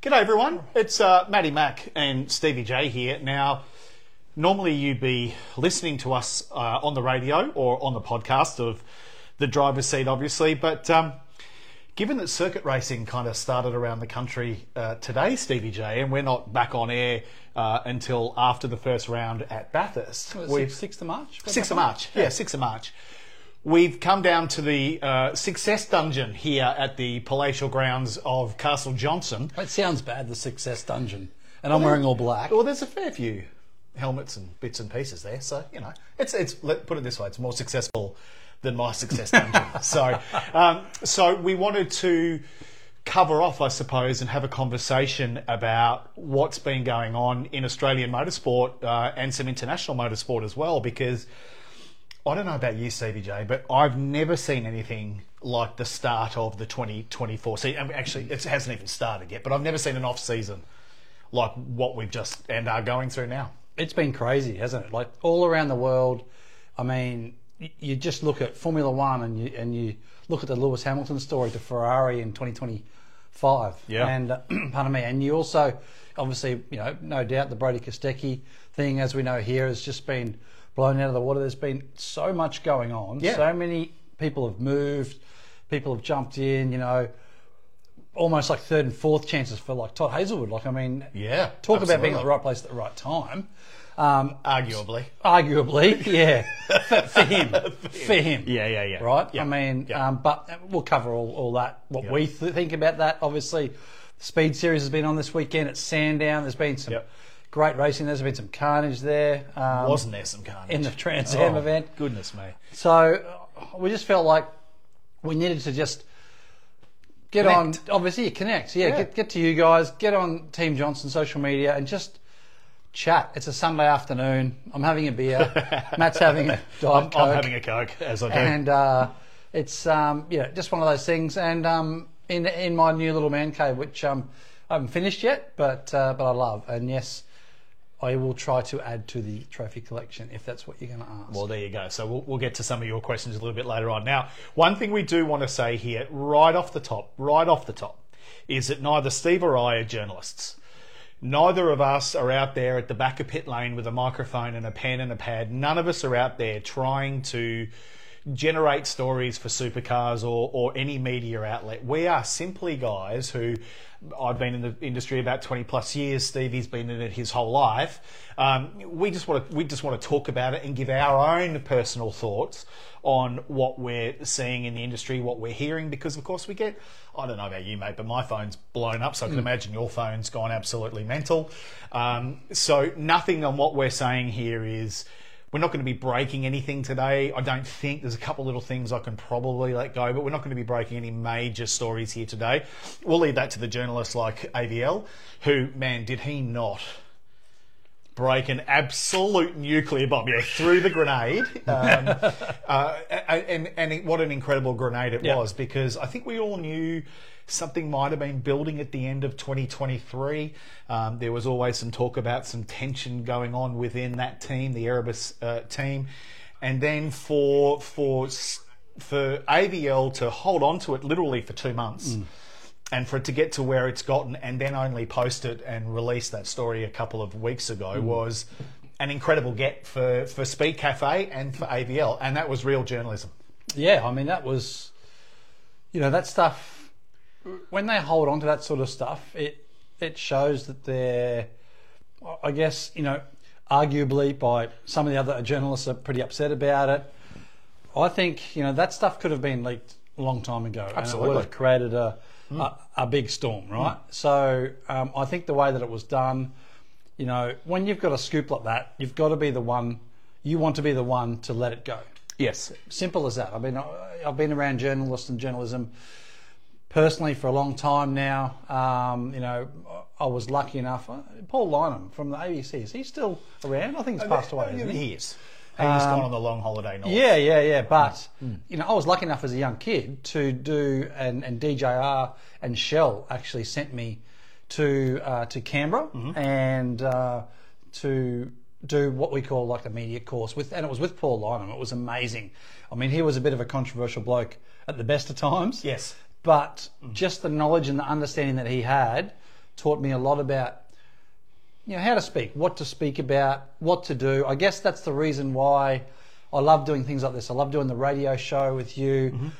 G'day everyone, it's Matty Mack and Stevie J here. Now, normally you'd be listening to us on the radio or on the podcast of the driver's seat, obviously, but given that circuit racing kind of started around the country today, Stevie J, and we're not back on air until after the first round at Bathurst. 6th of March? 6th of March, yeah, 6th of March. We've come down to the Success Dungeon here at the palatial grounds of Castle Johnson. That sounds bad, the Success Dungeon. And I'm wearing all black. Well, there's a fair few helmets and bits and pieces there. So, you know, it's put it this way, it's more successful than my Success Dungeon. So we wanted to cover off, I suppose, and have a conversation about what's been going on in Australian motorsport and some international motorsport as well, because I don't know about you, Stevie J, but I've never seen anything like the start of the 2024 season. Actually, it hasn't even started yet, but I've never seen an off-season like what we've just and are going through now. It's been crazy, hasn't it? Like, all around the world, I mean, you just look at Formula One and you look at the Lewis Hamilton story to Ferrari in 2025. Yeah. And, pardon me, and you also, obviously, you know, no doubt the Brody Kostecki thing, as we know here, has just been blown out of the water. There's been so much going on. Yeah. So many people have moved, people have jumped in, you know, almost like third and fourth chances for like Todd Hazelwood. Like, I mean, yeah, talk absolutely about being at the right place at the right time. Arguably, yeah. For him. Yeah. Right? Yeah. I mean, yeah. But we'll cover all that, what yeah we think about that. Obviously, the Speed Series has been on this weekend at Sandown. There's been some great racing. There's been some carnage there. Wasn't there some carnage? In the Trans Am event. Goodness me. So we just felt like we needed to just get connect on, obviously, connect. Yeah, yeah. Get to you guys, get on Team Johnson social media and just chat. It's a Sunday afternoon. I'm having a beer. Matt's having a Diet Coke. I'm having a Coke, as I do. And it's, just one of those things. And in my new little man cave, which I haven't finished yet, but I love. And yes, I will try to add to the trophy collection if that's what you're going to ask. Well, there you go. So we'll get to some of your questions a little bit later on. Now, one thing we do want to say here, right off the top, is that neither Steve or I are journalists. Neither of us are out there at the back of pit lane with a microphone and a pen and a pad. None of us are out there trying to generate stories for supercars or any media outlet. We are simply guys who, I've been in the industry about 20 plus years, Stevie's been in it his whole life. We just want to talk about it and give our own personal thoughts on what we're seeing in the industry, what we're hearing, because of course we get, I don't know about you, mate, but my phone's blown up, so I can imagine your phone's gone absolutely mental. So nothing on what we're saying here is, we're not going to be breaking anything today. I don't think. There's a couple little things I can probably let go, but we're not going to be breaking any major stories here today. We'll leave that to the journalists like AVL, who, man, did he not break an absolute nuclear bomb? Yeah, threw the grenade. And what an incredible grenade it was, because I think we all knew something might have been building at the end of 2023. There was always some talk about some tension going on within that team, the Erebus team. And then for AVL to hold on to it literally for 2 months and for it to get to where it's gotten and then only post it and release that story a couple of weeks ago was an incredible get for Speed Cafe and for AVL. And that was real journalism. Yeah, I mean, that was, you know, that stuff. When they hold on to that sort of stuff, it shows that they're, I guess, you know, arguably by some of the other journalists are pretty upset about it. I think, you know, that stuff could have been leaked a long time ago. Absolutely. And it would have created a big storm, right? So I think the way that it was done, you know, when you've got a scoop like that, you've got to be the one, you want to be the one to let it go. Yes. Simple as that. I mean, I've been around journalists and journalism personally for a long time now. You know, I was lucky enough. Paul Lyneham from the ABC, is he still around? I think he's passed away. He is. He's gone on the long holiday north. Yeah. But, you know, I was lucky enough as a young kid to do, and DJR and Shell actually sent me to Canberra and to do what we call like a media course with, and it was with Paul Lyneham. It was amazing. I mean, he was a bit of a controversial bloke at the best of times. Yes. But just the knowledge and the understanding that he had taught me a lot about, you know, how to speak, what to speak about, what to do. I guess that's the reason why I love doing things like this. I love doing the radio show with you,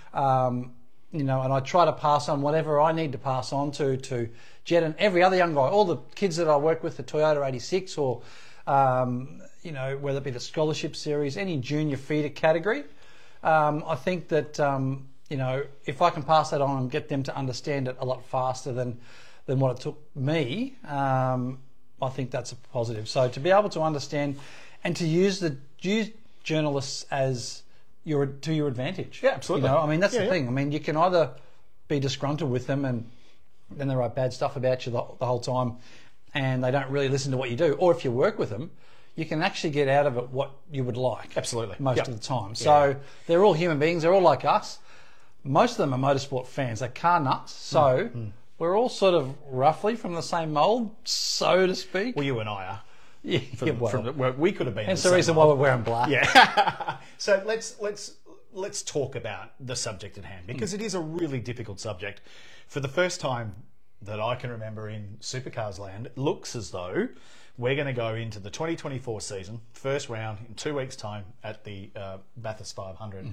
you know, and I try to pass on whatever I need to pass on to Jed and every other young guy, all the kids that I work with, the Toyota 86 or, you know, whether it be the scholarship series, any junior feeder category. I think that, you know, if I can pass that on and get them to understand it a lot faster than what it took me, I think that's a positive. So to be able to understand and to use journalists as to your advantage. Yeah, absolutely. You know, I mean, that's the thing. I mean, you can either be disgruntled with them and then they write bad stuff about you the whole time and they don't really listen to what you do. Or if you work with them, you can actually get out of it what you would like. Absolutely. Most of the time. So they're all human beings. They're all like us. Most of them are motorsport fans. They're car nuts. So... we're all sort of roughly from the same mould, so to speak. Well, you and I are. Yeah, well, we could have been. Hence the reason why we're wearing black. Yeah. So let's talk about the subject at hand, because it is a really difficult subject. For the first time that I can remember in Supercars land, it looks as though we're going to go into the 2024 season, first round in 2 weeks' time at the Bathurst 500.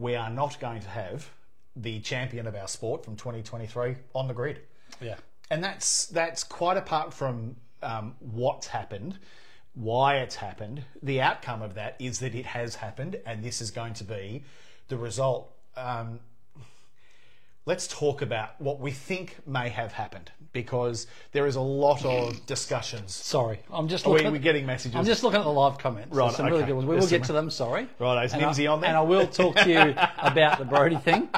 We are not going to have the champion of our sport from 2023 on the grid. Yeah. And that's quite apart from what's happened, why it's happened. The outcome of that is that it has happened and this is going to be the result. Let's talk about what we think may have happened, because there is a lot of discussions. Sorry, I'm just looking. We're getting messages. I'm just looking at the live comments. Right, some really good ones. We will get to them, sorry. Right, is Nimsy on there? And I will talk to you about the Brody thing.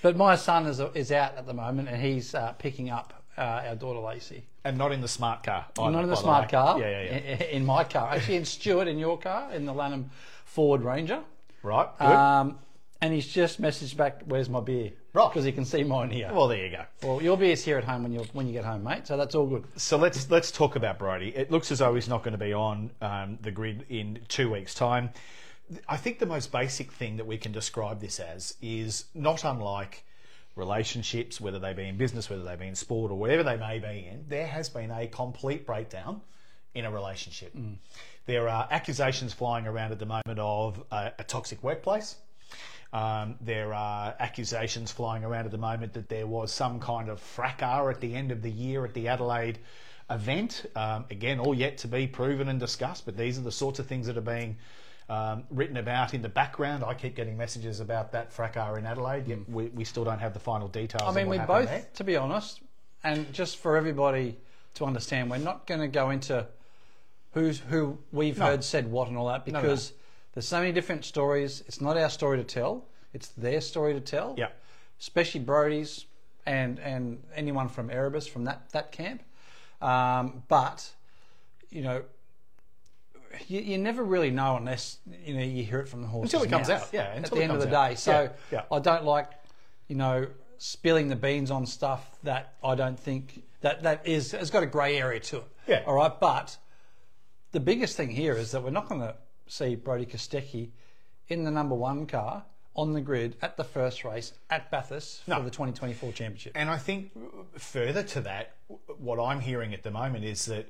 But my son is out at the moment and he's picking up our daughter Lacey. And not in the smart car. Not in the smart car. Yeah. In my car. Actually, in Stuart, in your car, in the Lanham Ford Ranger. Right, good. And he's just messaged back, "Where's my beer?" Right, because he can see mine here. Well, there you go. Well, your beer's here at home when you get home, mate. So that's all good. So let's talk about Brody. It looks as though he's not going to be on the grid in 2 weeks' time. I think the most basic thing that we can describe this as is not unlike relationships, whether they be in business, whether they be in sport, or whatever they may be in. There has been a complete breakdown in a relationship. There are accusations flying around at the moment of a toxic workplace. There are accusations flying around at the moment that there was some kind of fracas at the end of the year at the Adelaide event. Again, all yet to be proven and discussed, but these are the sorts of things that are being written about in the background. I keep getting messages about that fracas in Adelaide, yet we still don't have the final details. I mean, we both, to be honest, and just for everybody to understand, we're not going to go into who we've heard said what and all that, because... No. There's so many different stories. It's not our story to tell. It's their story to tell. Yeah. Especially Brody's and anyone from Erebus, from that camp. But, you know, you never really know unless, you know, you hear it from the horse's mouth. Until it comes out, yeah. At the end of the day. So I don't like, you know, spilling the beans on stuff that I don't think, it's got a grey area to it. Yeah. All right. But the biggest thing here is that we're not going to see Brody Kostecki in the number 1 car on the grid at the first race at Bathurst for the 2024 championship. And I think further to that, what I'm hearing at the moment is that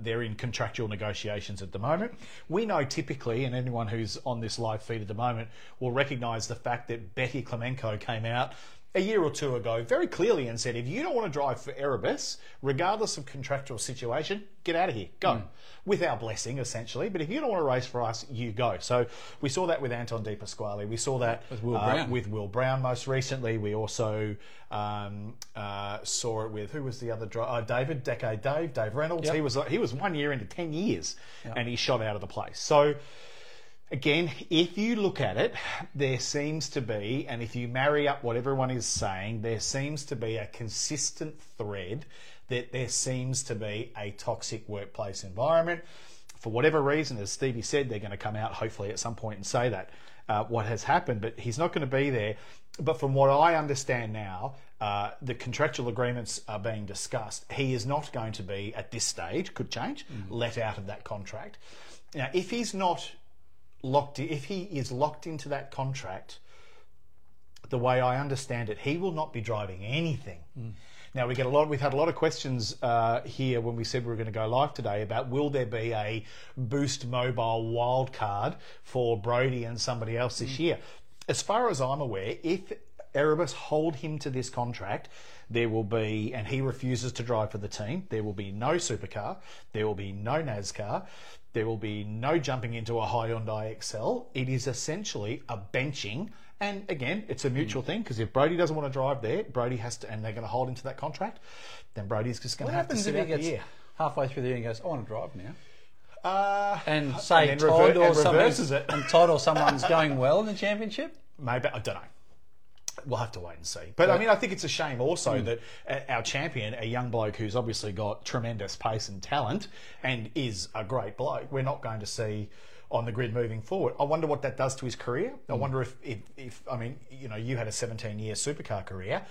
they're in contractual negotiations at the moment. We know typically, and anyone who's on this live feed at the moment will recognise the fact that Betty Klemenko came out a year or two ago very clearly and said, if you don't want to drive for Erebus, regardless of contractual situation, get out of here, go. With our blessing, essentially. But if you don't want to race for us, you go. So we saw that with Anton Di Pasquale. We saw that with Will Brown most recently. We also saw it with, who was the other driver? Dave Reynolds. Yep. He was 1 year into 10 years and he shot out of the place. So Again, if you look at it, there seems to be, and if you marry up what everyone is saying, there seems to be a consistent thread that there seems to be a toxic workplace environment. For whatever reason, as Stevie said, they're going to come out hopefully at some point and say that, what has happened, but he's not going to be there. But from what I understand now, the contractual agreements are being discussed. He is not going to be, at this stage, could change, let out of that contract. Now, if he's not locked in, if he is locked into that contract, the way I understand it, he will not be driving anything. Now we get a lot, we've had a lot of questions here when we said we were going to go live today about will there be a Boost Mobile wildcard for Brody and somebody else this year. As far as I'm aware, if Erebus hold him to this contract, there will be, and he refuses to drive for the team, there will be no supercar, there will be no NASCAR, there will be no jumping into a Hyundai XL. It is essentially a benching, and again, it's a mutual thing, because if Brody doesn't want to drive there, Brody has to, and they're going to hold into that contract, then Brody's just going to have to sit out the year. Halfway through the year and goes, I want to drive now. And say and Todd or someone's, and Todd or someone's going well in the championship? Maybe, I don't know. We'll have to wait and see. But I mean, I think it's a shame also that our champion, a young bloke who's obviously got tremendous pace and talent and is a great bloke, we're not going to see on the grid moving forward. I wonder what that does to his career. I wonder if I mean, you know, you had a 17-year supercar career.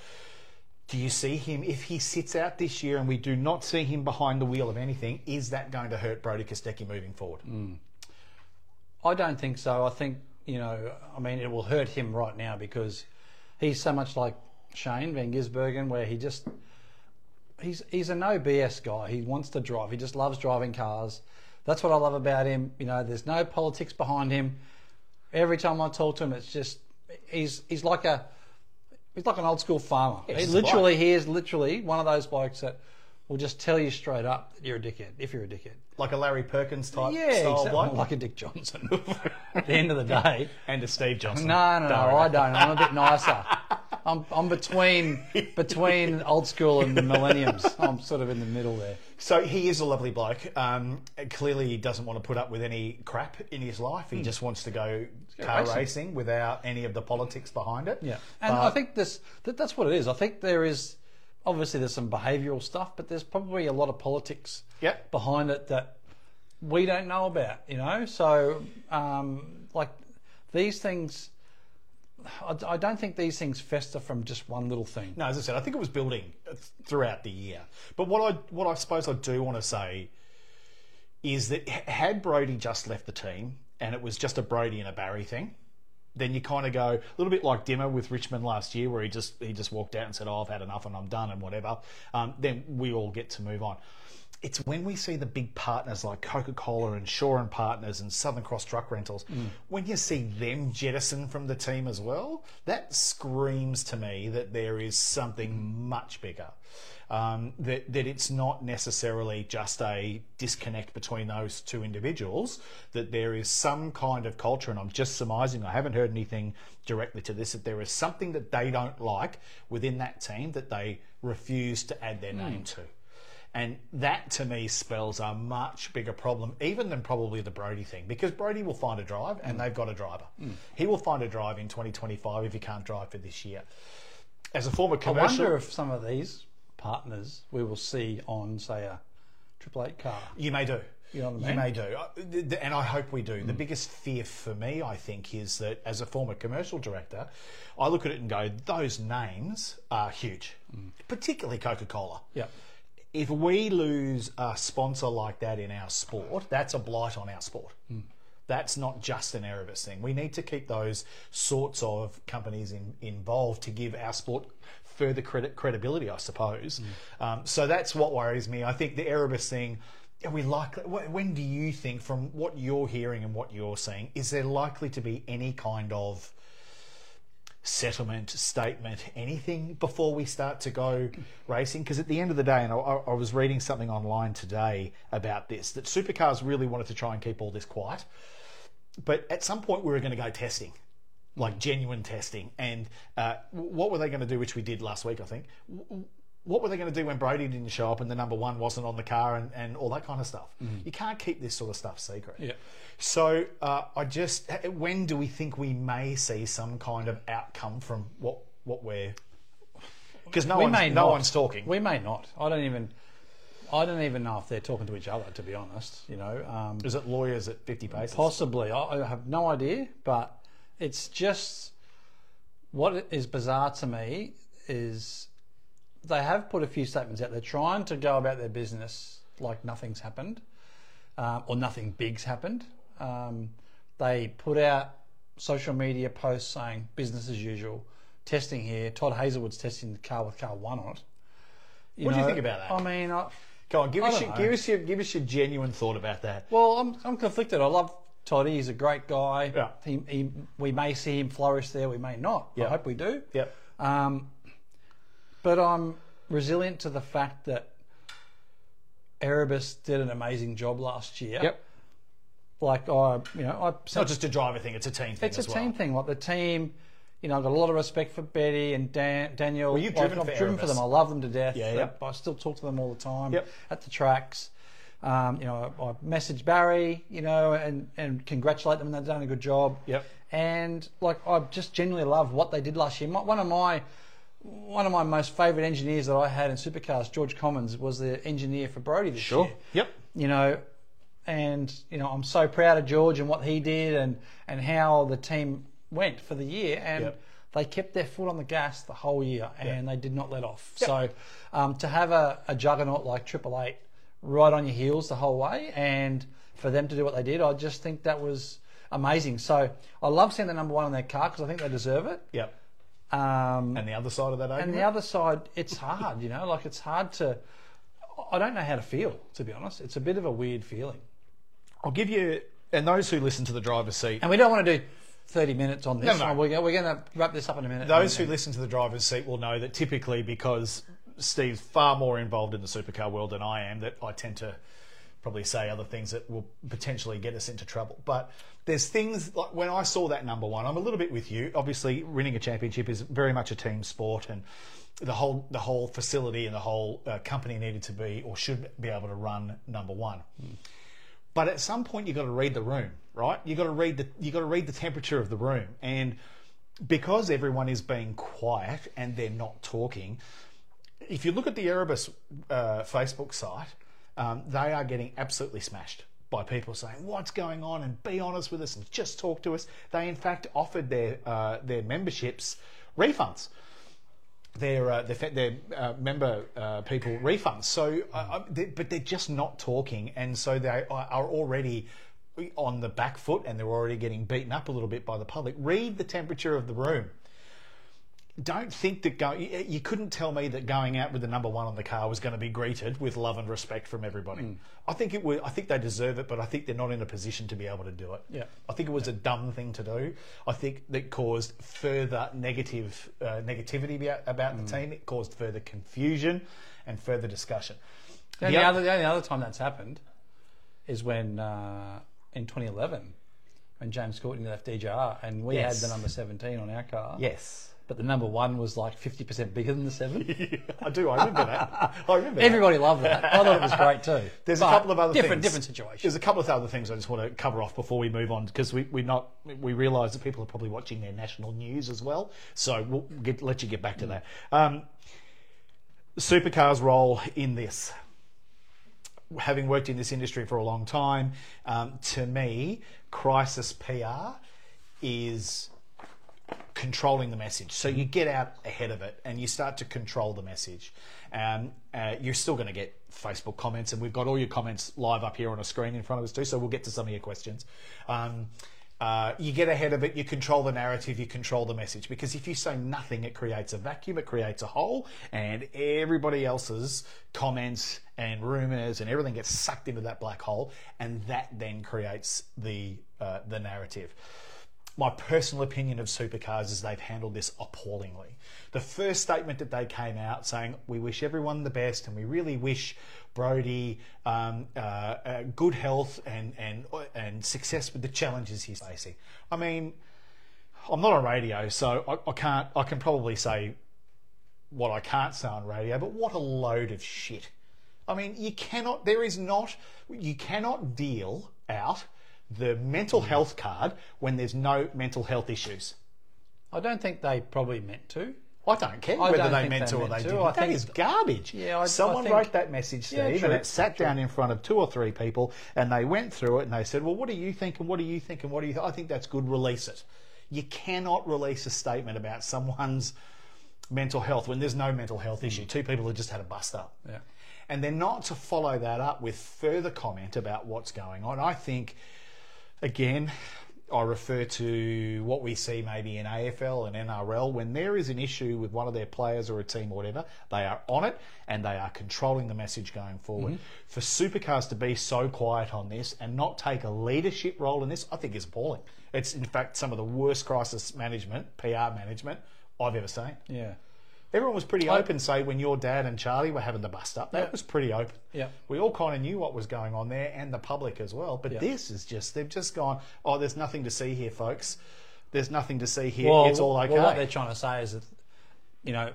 Do you see him, if he sits out this year and we do not see him behind the wheel of anything, is that going to hurt Brody Kostecki moving forward? I don't think so. I think, you know, I mean, it will hurt him right now because he's so much like Shane Van Gisbergen, where he just, he's a no BS guy. He wants to drive. He just loves driving cars. That's what I love about him. You know, there's no politics behind him. Every time I talk to him, it's just, he's like a, he's like an old school farmer. Yes, he is literally one of those blokes that will just tell you straight up that you're a dickhead, if you're a dickhead. Like a Larry Perkins type style bloke? Exactly. Like a Dick Johnson at the end of the day. And a Steve Johnson. No, I don't. I'm a bit nicer. I'm between old school and the millenniums. I'm sort of in the middle there. So he is a lovely bloke. Clearly he doesn't want to put up with any crap in his life. He just wants to go car racing without any of the politics behind it. Yeah. And I think that's what it is. I think there is, obviously there's some behavioural stuff, but there's probably a lot of politics behind it that we don't know about, you know? So, like, these things, I don't think these things fester from just one little thing. No, as I said, I think it was building throughout the year. But what I suppose I do want to say is that had Brody just left the team and it was just a Brody and a Barry thing, then you kind of go a little bit like Dimmer with Richmond last year, where he just walked out and said, "Oh, I've had enough and I'm done and whatever." Then we all get to move on. It's when we see the big partners like Coca-Cola and Shaw and Partners and Southern Cross Truck Rentals, when you see them jettison from the team as well, that screams to me that there is something much bigger. That it's not necessarily just a disconnect between those two individuals, that there is some kind of culture, and I'm just surmising, I haven't heard anything directly to this, that there is something that they don't like within that team that they refuse to add their name to. And that, to me, spells a much bigger problem, even than probably the Brody thing, because Brody will find a drive, and they've got a driver. He will find a drive in 2025 if he can't drive for this year. As a former commercial... I wonder if some of these partners we will see on, say, a Triple Eight car. You may do. You know what I mean? You may do. And I hope we do. The biggest fear for me, I think, is that as a former commercial director, I look at it and go, those names are huge, particularly Coca-Cola. Yeah. If we lose a sponsor like that in our sport, that's a blight on our sport. That's not just an Erebus thing. We need to keep those sorts of companies involved to give our sport further credibility, I suppose. So that's what worries me. I think the Erebus thing, are we likely, when do you think, from what you're hearing and what you're seeing, is there likely to be any kind of settlement, statement, anything before we start to go racing? Because at the end of the day, and I was reading something online today about this, that supercars really wanted to try and keep all this quiet, but at some point we were going to go testing, like genuine testing. And what were they going to do, which we did last week, I think? what were they going to do when Brody didn't show up and the number one wasn't on the car and all that kind of stuff? Mm. You can't keep this sort of stuff secret. Yeah. So I just, when do we think we may see some kind of outcome from what we're, because no one's talking. We may not. I don't even know if they're talking to each other, to be honest. You know, is it lawyers at 50 paces? Possibly. I have no idea, but it's just, what is bizarre to me is they have put a few statements out. They're trying to go about their business like nothing's happened, or nothing big's happened. They put out social media posts saying business as usual, testing here. Todd Hazelwood's testing the car with car one on it. What do you think about that? I mean, go on, give us your genuine thought about that. Well, I'm conflicted. I love Todd. He's a great guy. Yeah. We may see him flourish there. We may not. Yep. I hope we do. Yep. But I'm resilient to the fact that Erebus did an amazing job last year. Yep. Like it's not just a driver thing; it's a team thing. It's a team thing. Like the team, I've got a lot of respect for Betty and Daniel. Well, I've driven for them. I love them to death. Yeah, yeah. I still talk to them all the time. Yep. At the tracks. I message Barry, and congratulate them. They've done a good job. Yep. And I just genuinely love what they did last year. One of my most favourite engineers that I had in supercars, George Commons, was the engineer for Brody this year. Sure. Yep. I'm so proud of George and what he did and how the team went for the year, and yep. They kept their foot on the gas the whole year, and yep. They did not let off. Yep. So to have a juggernaut like Triple Eight right on your heels the whole way, and for them to do what they did, I just think that was amazing. So I love seeing the number one on their car because I think they deserve it. Yep. And the other side of that argument? And the other side, it's hard, it's hard to... I don't know how to feel, to be honest. It's a bit of a weird feeling. I'll give you... And those who listen to the driver's seat... And we don't want to do 30 minutes on this. No. We're going to wrap this up in a minute. Those who listen to the driver's seat will know that typically, because Steve's far more involved in the supercar world than I am, that I tend to probably say other things that will potentially get us into trouble. But there's things like when I saw that number one, I'm a little bit with you. Obviously, winning a championship is very much a team sport, and the whole facility and the whole company needed to be or should be able to run number one. Mm. But at some point, you've got to read the room, right? You've got to read the temperature of the room, and because everyone is being quiet and they're not talking, if you look at the Erebus Facebook site. They are getting absolutely smashed by people saying, what's going on, and be honest with us and just talk to us. They, in fact, offered their memberships refunds, their member people refunds. So, but they're just not talking, and so they are already on the back foot and they're already getting beaten up a little bit by the public. Read the temperature of the room. Don't think that you couldn't tell me that going out with the number one on the car was going to be greeted with love and respect from everybody. Mm. I think they deserve it, but I think they're not in a position to be able to do it. Yeah. I think it was a dumb thing to do. I think that caused further negativity about the team. It caused further confusion and further discussion. And the only other time that's happened is when in 2011, when James Courtney left DJR, and we yes. had the number 17 on our car. Yes. But the number one was like 50% bigger than the 7. Yeah, I remember that. Everybody loved that. I thought it was great too. There's a couple of other different situations. There's a couple of other things I just want to cover off before we move on, because we realise that people are probably watching their national news as well. So we'll let you get back to that. Supercars' role in this. Having worked in this industry for a long time, to me, crisis PR is controlling the message. So you get out ahead of it and you start to control the message. You're still going to get Facebook comments, and we've got all your comments live up here on a screen in front of us too, so we'll get to some of your questions. You get ahead of it, you control the narrative, you control the message, because if you say nothing, it creates a vacuum, it creates a hole, and everybody else's comments and rumours and everything gets sucked into that black hole, and that then creates the narrative. My personal opinion of supercars is they've handled this appallingly. The first statement that they came out saying, we wish everyone the best and we really wish Brody good health and success with the challenges he's facing. I mean, I'm not on radio, so I can probably say what I can't say on radio, but what a load of shit. I mean, you cannot, there is not, you cannot deal out the mental health card when there's no mental health issues. I don't think they probably meant to. I don't care whether they meant to or they didn't. That is garbage. Yeah, someone wrote that message, Steve, and it sat down in front of 2 or 3 people, and they went through it, and they said, well, what do you think, and what do you think, and what do you think? I think that's good. Release it. You cannot release a statement about someone's mental health when there's no mental health issue. 2 people have just had a bust up. Yeah. And then not to follow that up with further comment about what's going on. I think, again, I refer to what we see maybe in AFL and NRL. When there is an issue with one of their players or a team or whatever, they are on it and they are controlling the message going forward. For supercars to be so quiet on this and not take a leadership role in this, I think is appalling. It's, in fact, some of the worst crisis management, PR management, I've ever seen. Yeah. Everyone was pretty open, say, when your dad and Charlie were having the bust up. That was pretty open. Yeah. We all kind of knew what was going on there, and the public as well. But this is just, they've just gone, oh, there's nothing to see here, folks. There's nothing to see here. Well, it's all okay. Well, what they're trying to say is that, you know,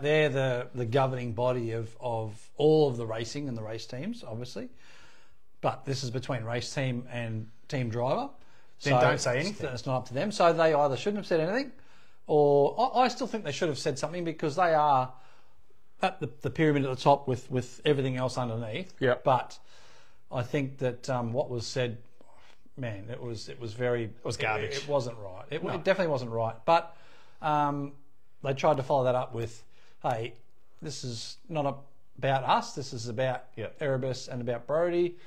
they're the governing body of all of the racing and the race teams, obviously. But this is between race team and team driver. Then so don't say anything. It's not up to them. So they either shouldn't have said anything, or I still think they should have said something, because they are at the pyramid at the top with everything else underneath. Yeah. But I think that what was said, man, it was garbage. It wasn't right. It definitely wasn't right. But they tried to follow that up with, hey, this is not about us. This is about Erebus and about Brody,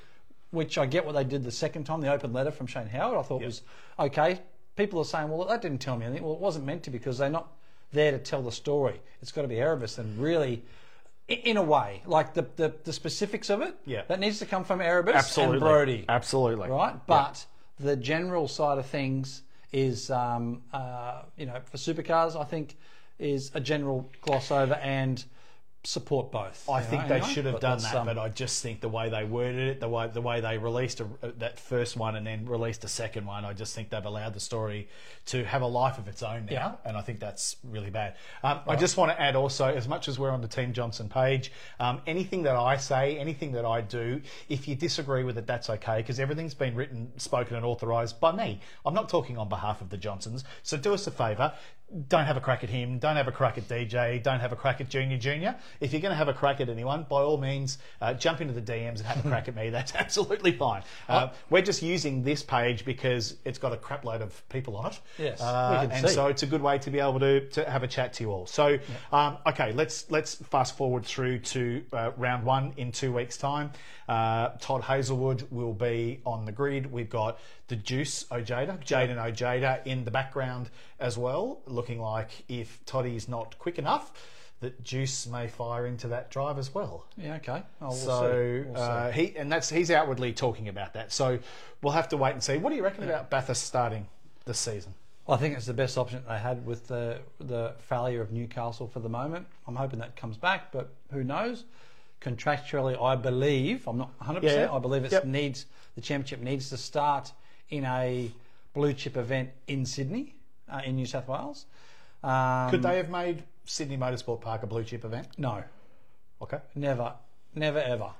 which I get what they did the second time. The open letter from Shane Howard, I thought was okay. People are saying, well, that didn't tell me anything. Well, it wasn't meant to, because they're not there to tell the story. It's got to be Erebus, and really, in a way, like the specifics of it, that needs to come from Erebus and Brody. Absolutely. Right? But the general side of things is, you know, for supercars, I think, is a general gloss over and support both. I think they should have done that, but I just think the way they worded it, the way they released that first one and then released a second one, I just think they've allowed the story to have a life of its own now, and I think that's really bad. I just want to add also, as much as we're on the Team Johnson page, anything that I say, anything that I do, if you disagree with it, that's okay, because everything's been written, spoken and authorised by me. I'm not talking on behalf of the Johnsons, so do us a favour. Don't have a crack at him, don't have a crack at DJ, don't have a crack at Junior. If you're going to have a crack at anyone, by all means, jump into the DMs and have a crack at me. That's absolutely fine. We're just using this page because it's got a crap load of people on it. Yes, so it's a good way to be able to have a chat to you all. So, okay, let's fast forward through to round one in 2 weeks' time. Todd Hazelwood will be on the grid. We've got the Juice Ojeda, Jaden Ojeda in the background as well, looking like if Toddy's not quick enough, that Juice may fire into that drive as well. Yeah, okay. Oh, we'll see. He's outwardly talking about that. So we'll have to wait and see. What do you reckon about Bathurst starting this season? Well, I think it's the best option they had with the failure of Newcastle for the moment. I'm hoping that comes back, but who knows? Contractually, I believe, I'm not 100%, I believe it needs, the championship needs to start in a blue chip event in Sydney, in New South Wales. Could they have made Sydney Motorsport Park a blue chip event? No. Okay. Never ever.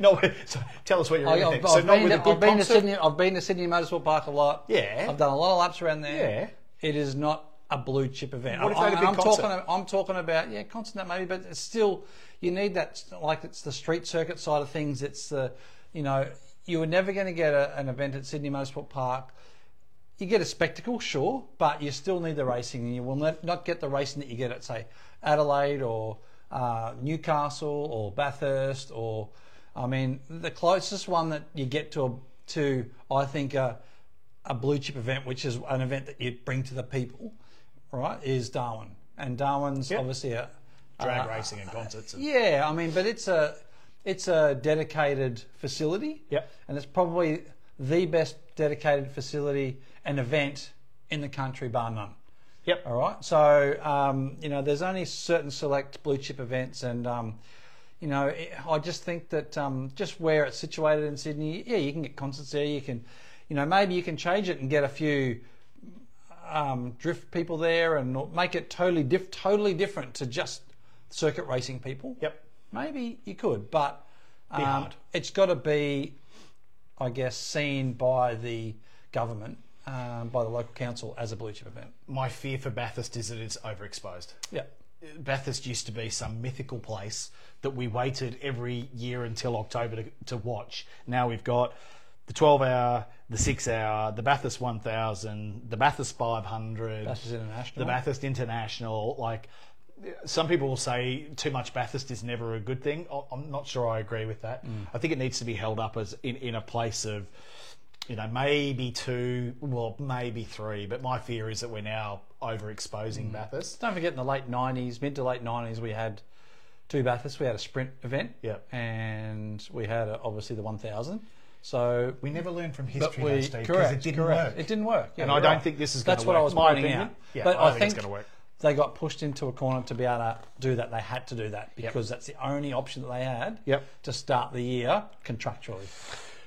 No. So tell us what you're going to think. So not with a good concert? I've been to Sydney Motorsport Park a lot. Yeah. I've done a lot of laps around there. Yeah. It is not a blue chip event. What if they had a big concert? I'm talking about concert maybe, but it's still, you need that, like, it's the street circuit side of things. It's the, you know, you were never going to get an event at Sydney Motorsport Park. You get a spectacle, sure, but you still need the racing, and you will not get the racing that you get at, say, Adelaide or Newcastle or Bathurst, or, I mean, the closest one that you get to I think, a blue chip event, which is an event that you bring to the people, right, is Darwin. And Darwin's obviously a drag racing and concerts. I mean, but it's a dedicated facility, and it's probably the best dedicated facility and event in the country, bar none. All right. So, you know, there's only certain select blue chip events, and, you know, I just think that just where it's situated in Sydney, you can get concerts there. You can, you know, maybe you can change it and get a few drift people there and make it totally different to just circuit racing people. Yep. Maybe you could, but it's got to be, I guess, seen by the government, by the local council as a blue chip event. My fear for Bathurst is that it's overexposed. Yeah. Bathurst used to be some mythical place that we waited every year until October to watch. Now we've got the 12-hour, the 6-hour, the Bathurst 1000, the Bathurst 500, Bathurst International. The Bathurst International. Like, some people will say too much Bathurst is never a good thing. I'm not sure I agree with that. Mm. I think it needs to be held up as in a place of, you know, maybe two, well, maybe three, but my fear is that we're now overexposing Bathurst. Don't forget, in the late 90s, mid to late 90s, we had two Bathursts. We had a sprint event, and we had obviously the 1000. So we never learned from history, though, Steve, because it didn't work. It didn't work. Yeah, and I don't think this is going to work. That's what I was pointing out. Yeah, but I think it's going to work. They got pushed into a corner to be able to do that. They had to do that because that's the only option that they had to start the year contractually.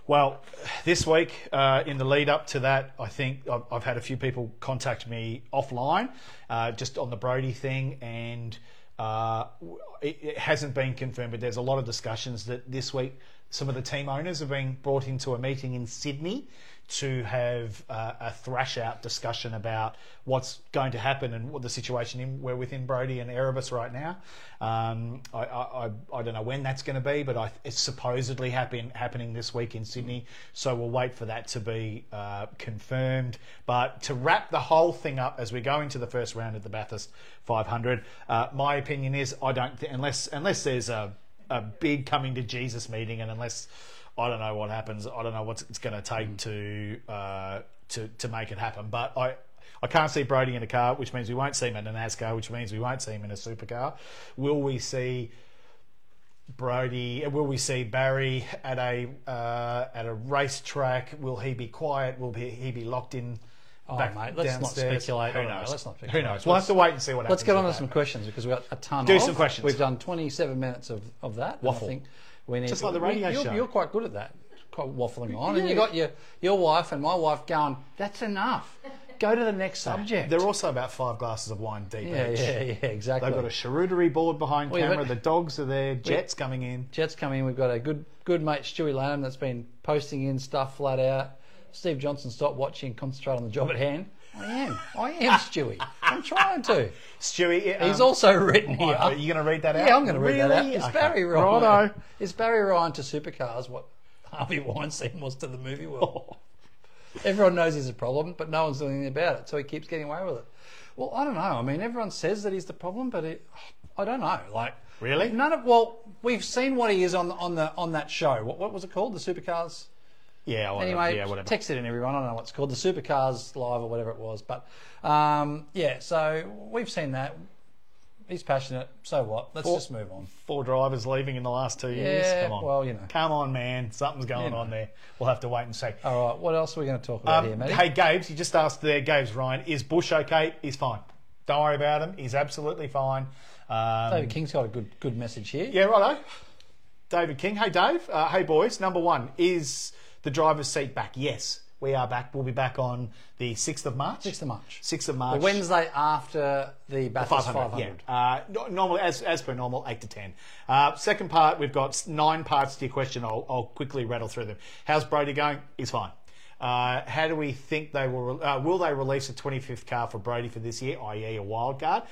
Well, this week, in the lead up to that, I think I've had a few people contact me offline just on the Brody thing, and it hasn't been confirmed, but there's a lot of discussions that this week some of the team owners have been brought into a meeting in Sydney to have a thrash-out discussion about what's going to happen and what the situation we're within Brody and Erebus right now. I don't know when that's going to be, but it's supposedly happening this week in Sydney, so we'll wait for that to be confirmed. But to wrap the whole thing up as we go into the first round of the Bathurst 500, my opinion is I don't think, unless there's a big coming to Jesus meeting, and unless... I don't know what happens. I don't know what it's going to take to make it happen. But I can't see Brody in a car, which means we won't see him in a NASCAR, which means we won't see him in a supercar. Will we see Brody? Will we see Barry at a racetrack? Will he be quiet? Will he be locked in? Oh, mate, let's not speculate. Who knows? Let's not speculate. Who knows? We'll have to wait and see what happens. Let's get on to some questions, because we've got a ton. Do some questions. We've done 27 minutes of that. Waffle. I think we need just like the radio show. You're quite good at that, quite waffling on. Yeah. And you got your wife and my wife going, that's enough. Go to the next subject. They're also about 5 glasses of wine deep. Yeah, exactly. They've got a charcuterie board behind camera. The dogs are there. Jet's coming in. We've got a good mate, Stewie Lyneham, that's been posting in stuff flat out. Steve Johnson, stop watching, concentrate on the job at hand. I am Stewie. I'm trying to. Stewie, he's also written here. Are you going to read that out? Yeah, I'm going to read that out. It's Barry Ryan. Righto. Is Barry Ryan to supercars what Harvey Weinstein was to the movie world? Everyone knows he's a problem, but no one's doing anything about it, so he keeps getting away with it. Well, I don't know. I mean, everyone says that he's the problem, but I don't know. Like, really? Well, we've seen what he is on that show. What was it called? The Supercars. Yeah, anyway, whatever. Text it in, everyone. I don't know what it's called, the Supercars Live or whatever it was. But, yeah, so we've seen that. He's passionate. So what? Let's just move on. 4 drivers leaving in the last 2 years. Come on. Well, you know. Come on, man. Something's going on there. We'll have to wait and see. All right, what else are we going to talk about here, Matty? Hey, Gabes, you just asked there, Gabes Ryan, is Bush okay? He's fine. Don't worry about him. He's absolutely fine. David King's got a good message here. Yeah, righto. David King. Hey, Dave. Hey, boys. Number one, is... the driver's seat back? Yes, we are back. We'll be back on the 6th of March. 6th of March. 6th of March. The Wednesday after the Bathurst 500. Yeah. Normally, as per normal, 8 to 10. Second part, we've got 9 parts to your question. I'll quickly rattle through them. How's Brody going? He's fine. How do we think they will they release a 25th car for Brody for this year, i.e. a wild card?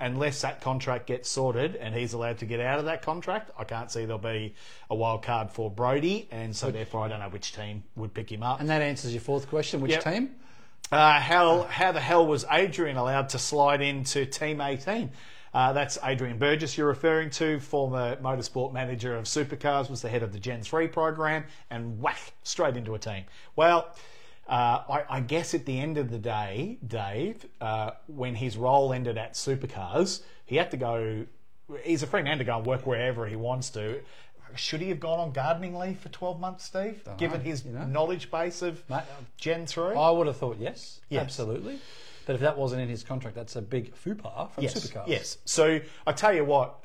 Unless that contract gets sorted and he's allowed to get out of that contract, I can't see there'll be a wild card for Brody, and so therefore I don't know which team would pick him up. And that answers your fourth question, which team? How the hell was Adrian allowed to slide into Team 18? That's Adrian Burgess you're referring to, former motorsport manager of Supercars, was the head of the Gen 3 program, and whack, straight into a team. Well, I guess at the end of the day, Dave, when his role ended at Supercars, he had to go, he's a free man to go and work wherever he wants to. Should he have gone on gardening leave for 12 months, Steve, given his knowledge base of Gen 3? I would have thought yes. Absolutely. But if that wasn't in his contract, that's a big faux pas from Supercars. Yes. So I tell you what,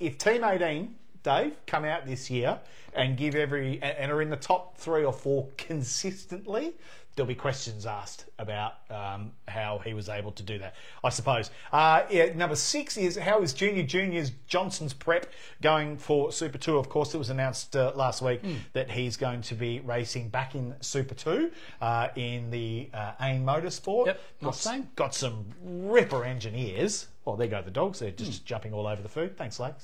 if Team 18, Dave, come out this year and are in the top 3 or 4 consistently, there'll be questions asked about how he was able to do that, I suppose. Yeah, number 6 is, how is Junior Johnson's prep going for Super 2? Of course, it was announced last week that he's going to be racing back in Super 2 in the AIM Motorsport. Yep, got some ripper engineers. Well, there go the dogs. They're just jumping all over the food. Thanks, Lacey.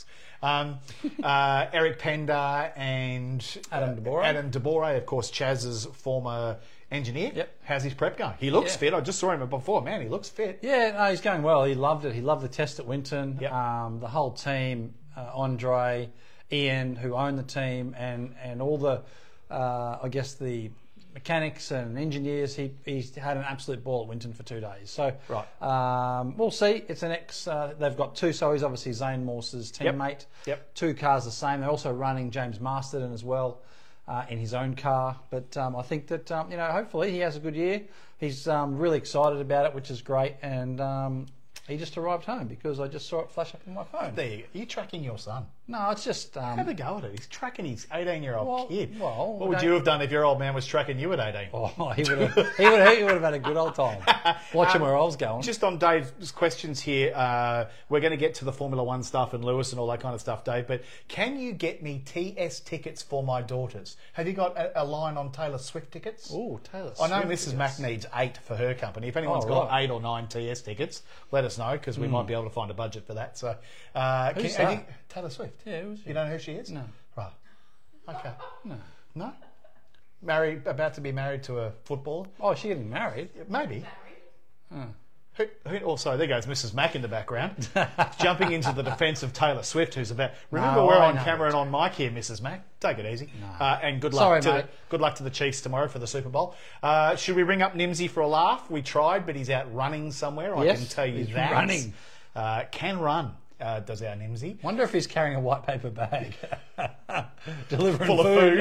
Eric Pender and Adam DeBore, of course, Chaz's former engineer. Yep. How's his prep going? He looks fit. I just saw him before. Man, he looks fit. Yeah, no, he's going well. He loved it. He loved the test at Winton. Yep. The whole team, Andre, Ian, who owned the team, and all the, I guess, the mechanics and engineers. He's had an absolute ball at Winton for 2 days. So we'll see. It's an ex. They've got two. So he's obviously Zane Morse's teammate. Yep. Two cars the same. They're also running James Masterton as well in his own car. But I think that you know, hopefully he has a good year. He's really excited about it, which is great. And he just arrived home because I just saw it flash up on my phone. There you go. Are you tracking your son? No, it's just... have a go at it. He's tracking his 18-year-old kid. Well, what would you have done if your old man was tracking you at 18? Oh, he would have he would have had a good old time. Watching where I was going. Just on Dave's questions here, we're going to get to the Formula One stuff and Lewis and all that kind of stuff, Dave, but can you get me TS tickets for my daughters? Have you got a line on Taylor Swift tickets? Oh, Taylor Swift. I know Mrs. Mack needs 8 for her company. If anyone's got 8 or 9 TS tickets, let us know, because we might be able to find a budget for that. So, Taylor Swift. Yeah, who is she? You don't know who she is? No. Right. Okay. No. No? Married, about to be married to a footballer? Oh, is she getting married? Maybe. Also, there goes Mrs. Mack in the background, jumping into the defence of Taylor Swift, who's about... Remember, we're on camera and on mic here, Mrs. Mack. Take it easy. No. And good luck good luck to the Chiefs tomorrow for the Super Bowl. Should we ring up Nimsy for a laugh? We tried, but he's out running somewhere. Yes, I can tell you that. Running. Can run. Does our Nimsy. Wonder if he's carrying a white paper bag. Delivering full of food.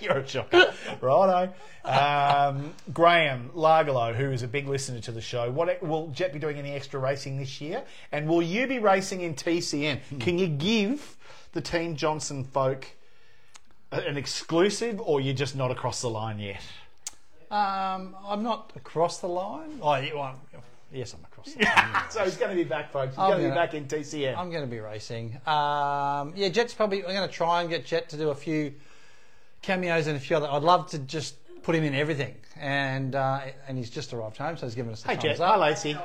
You're a shocker. Righto. Graham Largalow, who is a big listener to the show, what will Jet be doing any extra racing this year? And will you be racing in TCN? Can you give the Team Johnson folk an exclusive, or you're just not across the line yet? I'm not across the line. Yes, I'm across the line. So he's going to be back, folks. He's going to be back in TCM. I'm going to be racing. Yeah, Jet's probably... I'm going to try and get Jet to do a few cameos and a few other... I'd love to just put him in everything. And he's just arrived home, so he's given us the thumbs up. Hey, Jet. Hi, Lacey.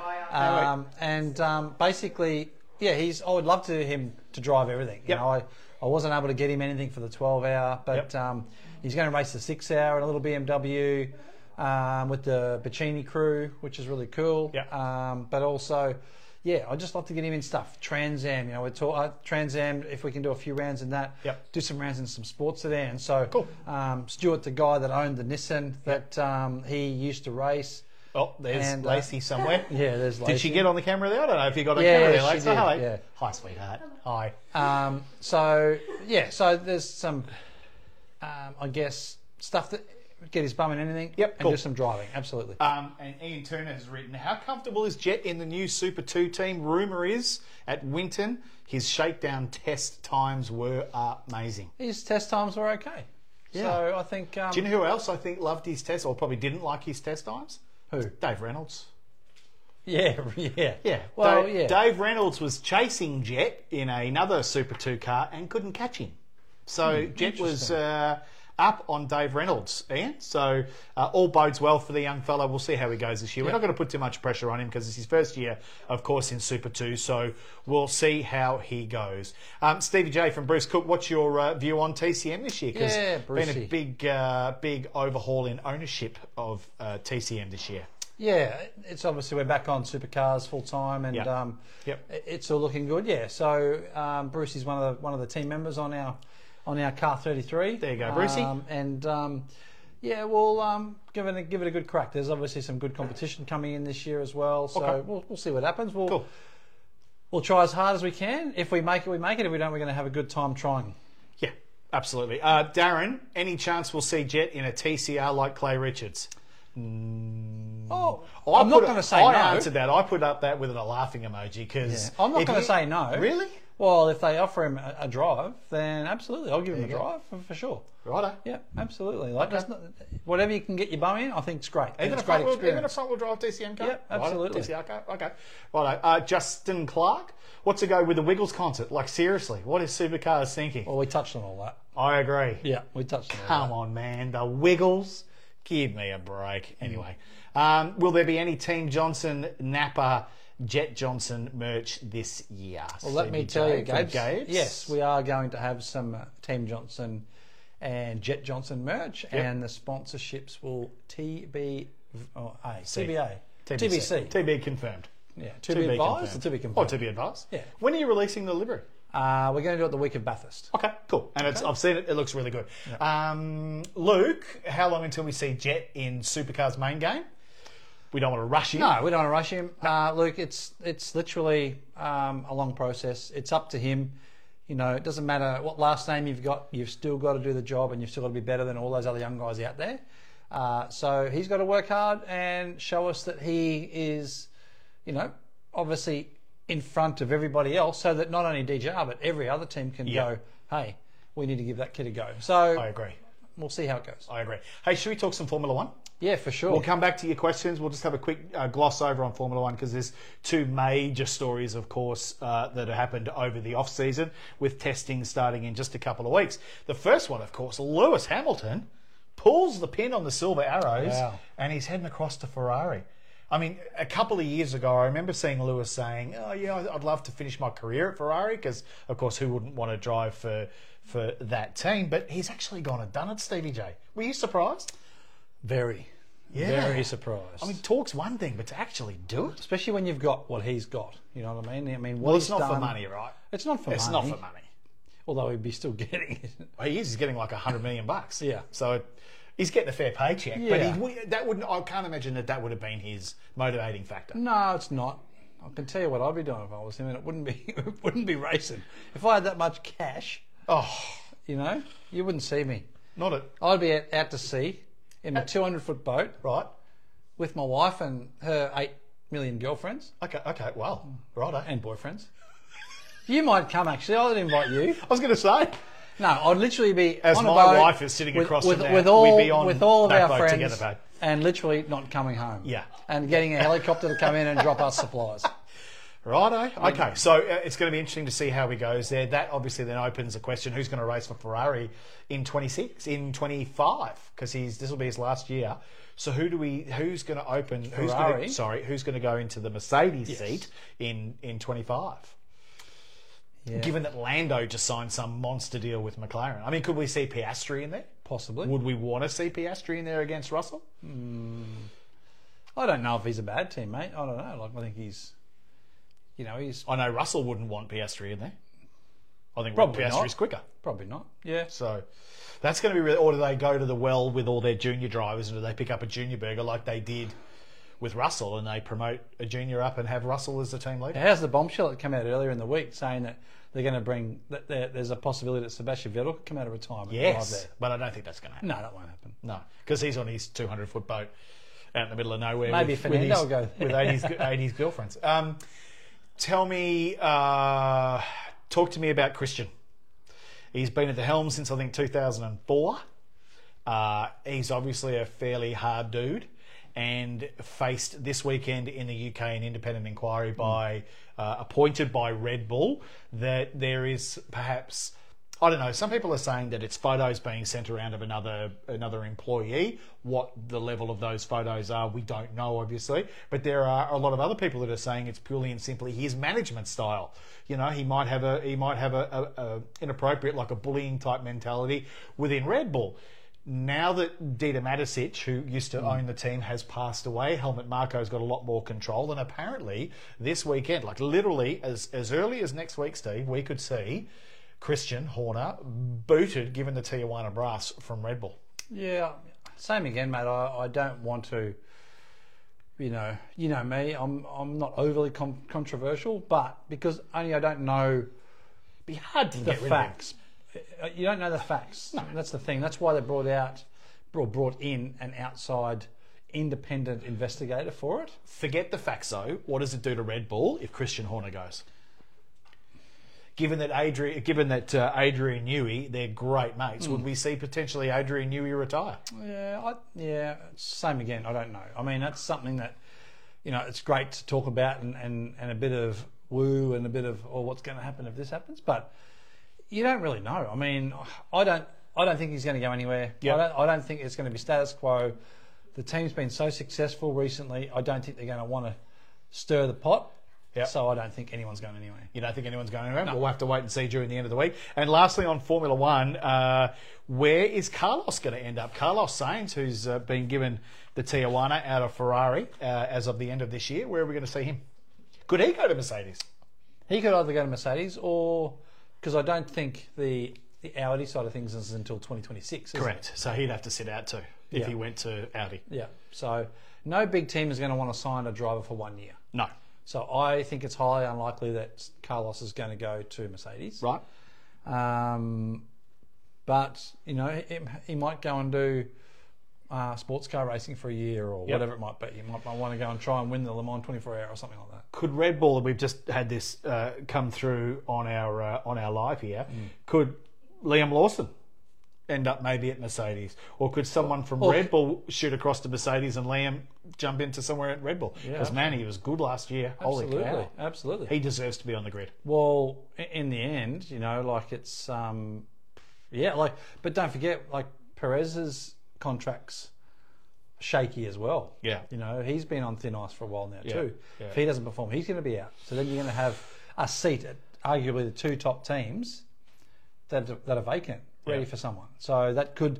And basically, yeah, he's... I would love to him to drive everything. You know, I wasn't able to get him anything for the 12-hour, but he's going to race the 6-hour in a little BMW... with the Bacini crew, which is really cool. But also, yeah, I just love to get him in stuff. Trans Am, you know, we're Trans Am, if we can do a few rounds in that, do some rounds in some sports sedan. And so cool. Stuart, the guy that owned the Nissan that he used to race. Oh, there's Lacey somewhere. Yeah, there's Lacey. Did she get on the camera there? I don't know if you got on camera there, Lacey. Hello. Hi, sweetheart. Hi. So, yeah, so there's some, I guess, stuff that... Get his bum in anything and do some driving, absolutely. And Ian Turner has written, how comfortable is Jet in the new Super 2 team? Rumour is, at Winton, his shakedown test times were amazing. His test times were okay. Yeah. So I think... do you know who else I think loved his test, or probably didn't like his test times? Who? Dave Reynolds. Yeah. Well, Dave Reynolds was chasing Jet in another Super 2 car and couldn't catch him. So Jet was... up on Dave Reynolds, Ian. So all bodes well for the young fella. We'll see how he goes this year. We're not going to put too much pressure on him because it's his first year, of course, in Super 2. So we'll see how he goes. Stevie J from Bruce Cook, what's your view on TCM this year? Because it's been a big, big overhaul in ownership of TCM this year. Yeah, it's obviously we're back on supercars full time, and it's all looking good. Yeah, so Bruce is one of the team members on our. On our car 33. There you go, Brucey. And yeah, we'll give it a good crack. There's obviously some good competition coming in this year as well, so we'll see what happens. We'll try as hard as we can. If we make it, we make it. If we don't, we're going to have a good time trying. Yeah, absolutely. Darren, any chance we'll see Jet in a TCR like Clay Richards? I'm not going to say no. I answered that. I put up that with a laughing emoji because I'm not going to say no. Really? Well, if they offer him a drive, then absolutely, I'll give him a drive for sure. Righto. Yeah, absolutely. Like, okay. Whatever you can get your bum in, I think it's great. Even a front-wheel drive DCM car? Yeah, absolutely. Righto. DCR car, okay. Righto. Justin Clark, what's the go with the Wiggles concert? Like, seriously, what is Supercars thinking? Well, we touched on all that. I agree. Yeah, we touched on all that. Come on, man. The Wiggles, give me a break. Anyway, will there be any Team Johnson, Napa, Jet Johnson merch this year? Well, let me tell you, Gabes, yes, we are going to have some Team Johnson and Jet Johnson merch, and the sponsorships will TBC. TB confirmed. Yeah, to be advised or to be confirmed? Or to be advised. Yeah. When are you releasing the livery? We're going to do it the week of Bathurst. Okay, cool. And it's, I've seen it. It looks really good. Yep. Luke, how long until we see Jet in Supercars main game? We don't want to rush him. No, we don't want to rush him. Luke, it's literally a long process. It's up to him. You know, it doesn't matter what last name you've got. You've still got to do the job, and you've still got to be better than all those other young guys out there. So he's got to work hard and show us that he is, you know, obviously in front of everybody else, so that not only DJR but every other team can go, hey, we need to give that kid a go. So I agree. We'll see how it goes. I agree. Hey, should we talk some Formula One? Yeah, for sure. We'll come back to your questions. We'll just have a quick gloss over on Formula One, because there's two major stories, of course, that have happened over the off-season, with testing starting in just a couple of weeks. The first one, of course, Lewis Hamilton pulls the pin on the Silver Arrows and he's heading across to Ferrari. I mean, a couple of years ago, I remember seeing Lewis saying, oh, yeah, I'd love to finish my career at Ferrari, because, of course, who wouldn't want to drive for that team? But he's actually gone and done it, Stevie J. Were you surprised? Very. Yeah. Very surprised. I mean, talk's one thing, but to actually do it? Especially when you've got what he's got. You know what I mean? I mean, well, it's not for money, right? It's not for money. It's not for money. Although he'd be still getting it. Well, he is. He's getting like $100 million bucks. Yeah. So... he's getting a fair paycheck, but that wouldn't. I can't imagine that would have been his motivating factor. No, it's not. I can tell you what I'd be doing if I was him, and it wouldn't be racing. If I had that much cash, you know, you wouldn't see me. Not it. I'd be out to sea in a 200-foot boat, right, with my wife and her 8 million girlfriends. Okay, well, righto, and boyfriends. You might come actually. I'd invite you. I was going to say. No, I'd literally be as on a boat. As my wife is sitting across from me, with all of our friends together, and literally not coming home. Yeah. And getting a helicopter to come in and drop us supplies. Righto. Okay, so it's going to be interesting to see how he goes there. That obviously then opens the question, who's going to race for Ferrari in 26, in 25? Because this will be his last year. So who's going to open... Ferrari? Who's going to go into the Mercedes seat in 25? Yeah. Given that Lando just signed some monster deal with McLaren. I mean, could we see Piastri in there? Possibly. Would we want to see Piastri in there against Russell? I don't know if he's a bad teammate. I don't know. Like, I think he's, you know, he's... I know Russell wouldn't want Piastri in there. I think Piastri's quicker. Probably not, yeah. So that's going to be really... Or do they go to the well with all their junior drivers, and do they pick up a junior burger like they did with Russell, and they promote a junior up and have Russell as the team leader? How's the bombshell that came out earlier in the week saying that they're going to bring that there's a possibility that Sebastian Vettel could come out of retirement? Yes, there. But I don't think that's going to happen. No, that won't happen. No, because he's on his 200-foot boat out in the middle of nowhere. Maybe Fernando will go there. With 80's girlfriends. Tell me, talk to me about Christian. He's been at the helm since I think 2004. He's obviously a fairly hard dude, and faced this weekend in the UK an independent inquiry appointed by Red Bull, that there is perhaps, I don't know, some people are saying that it's photos being sent around of another employee. What the level of those photos are, we don't know, obviously. But there are a lot of other people that are saying it's purely and simply his management style. You know, he might have a inappropriate, like a bullying type mentality within Red Bull. Now that Dieter Mateschitz, who used to own the team, has passed away, Helmut Marko's got a lot more control. And apparently this weekend, like literally as early as next week, Steve, we could see Christian Horner booted, given the Tijuana brass from Red Bull. Yeah, same again, mate. I don't want to, you know me, I'm not overly controversial, but because only I don't know be hard to the get rid facts. Of you don't know the facts. No. That's the thing. That's why they brought in an outside independent investigator for it. Forget the facts, though. What does it do to Red Bull if Christian Horner goes? given that Adrian Newey, they're great mates, would we see potentially Adrian Newey retire? Yeah, yeah, same again. I don't know. I mean, that's something that, you know, it's great to talk about and a bit of woo and a bit of, oh, what's going to happen if this happens? But you don't really know. I mean, I don't think he's going to go anywhere. Yep. I don't think it's going to be status quo. The team's been so successful recently, I don't think they're going to want to stir the pot. Yep. So I don't think anyone's going anywhere. You don't think anyone's going anywhere? No. We'll have to wait and see during the end of the week. And lastly, on Formula One, where is Carlos going to end up? Carlos Sainz, who's been given the Tijuana out of Ferrari as of the end of this year, where are we going to see him? Could he go to Mercedes? He could either go to Mercedes or... Because I don't think the Audi side of things is until 2026. Correct. So he'd have to sit out too if he went to Audi. Yeah. So no big team is going to want to sign a driver for 1 year. No. So I think it's highly unlikely that Carlos is going to go to Mercedes. Right. But, you know, he might go and do sports car racing for a year or whatever it might be. You might want to go and try and win the Le Mans 24 hour or something like that. Could Red Bull, and we've just had this come through on our live here, could Liam Lawson end up maybe at Mercedes? Or could someone from Red Bull shoot across to Mercedes and Liam jump into somewhere at Red Bull? Because, man, he was good last year. Absolutely. Holy cow. Absolutely. He deserves to be on the grid. Well, in the end, you know, like it's... but don't forget, like, Perez's contract's shaky as well. Yeah. You know, he's been on thin ice for a while now too. Yeah. If he doesn't perform, he's going to be out. So then you're going to have a seat at arguably the two top teams that are vacant, ready for someone. So that could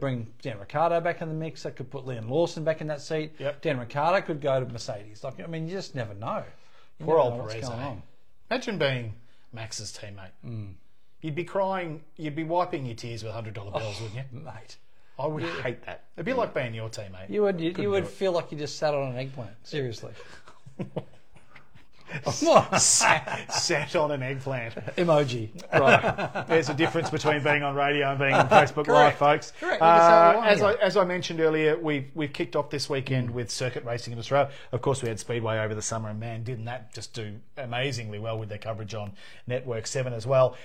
bring Dan Ricciardo back in the mix. That could put Liam Lawson back in that seat. Yep. Dan Ricciardo could go to Mercedes. Like, I mean, you just never know. You Poor never old know Perez. Imagine being Max's teammate. Mm. You'd be crying. You'd be wiping your tears with $100 bills, wouldn't you, mate? I would hate that. It'd be like being your teammate. You would feel like you just sat on an eggplant. Seriously. Sat on an eggplant. Emoji. Right. There's a difference between being on radio and being on Facebook Live, folks. Correct. As I mentioned earlier, we've kicked off this weekend with circuit racing in Australia. Of course, we had Speedway over the summer, and man, didn't that just do amazingly well with their coverage on Network 7 as well.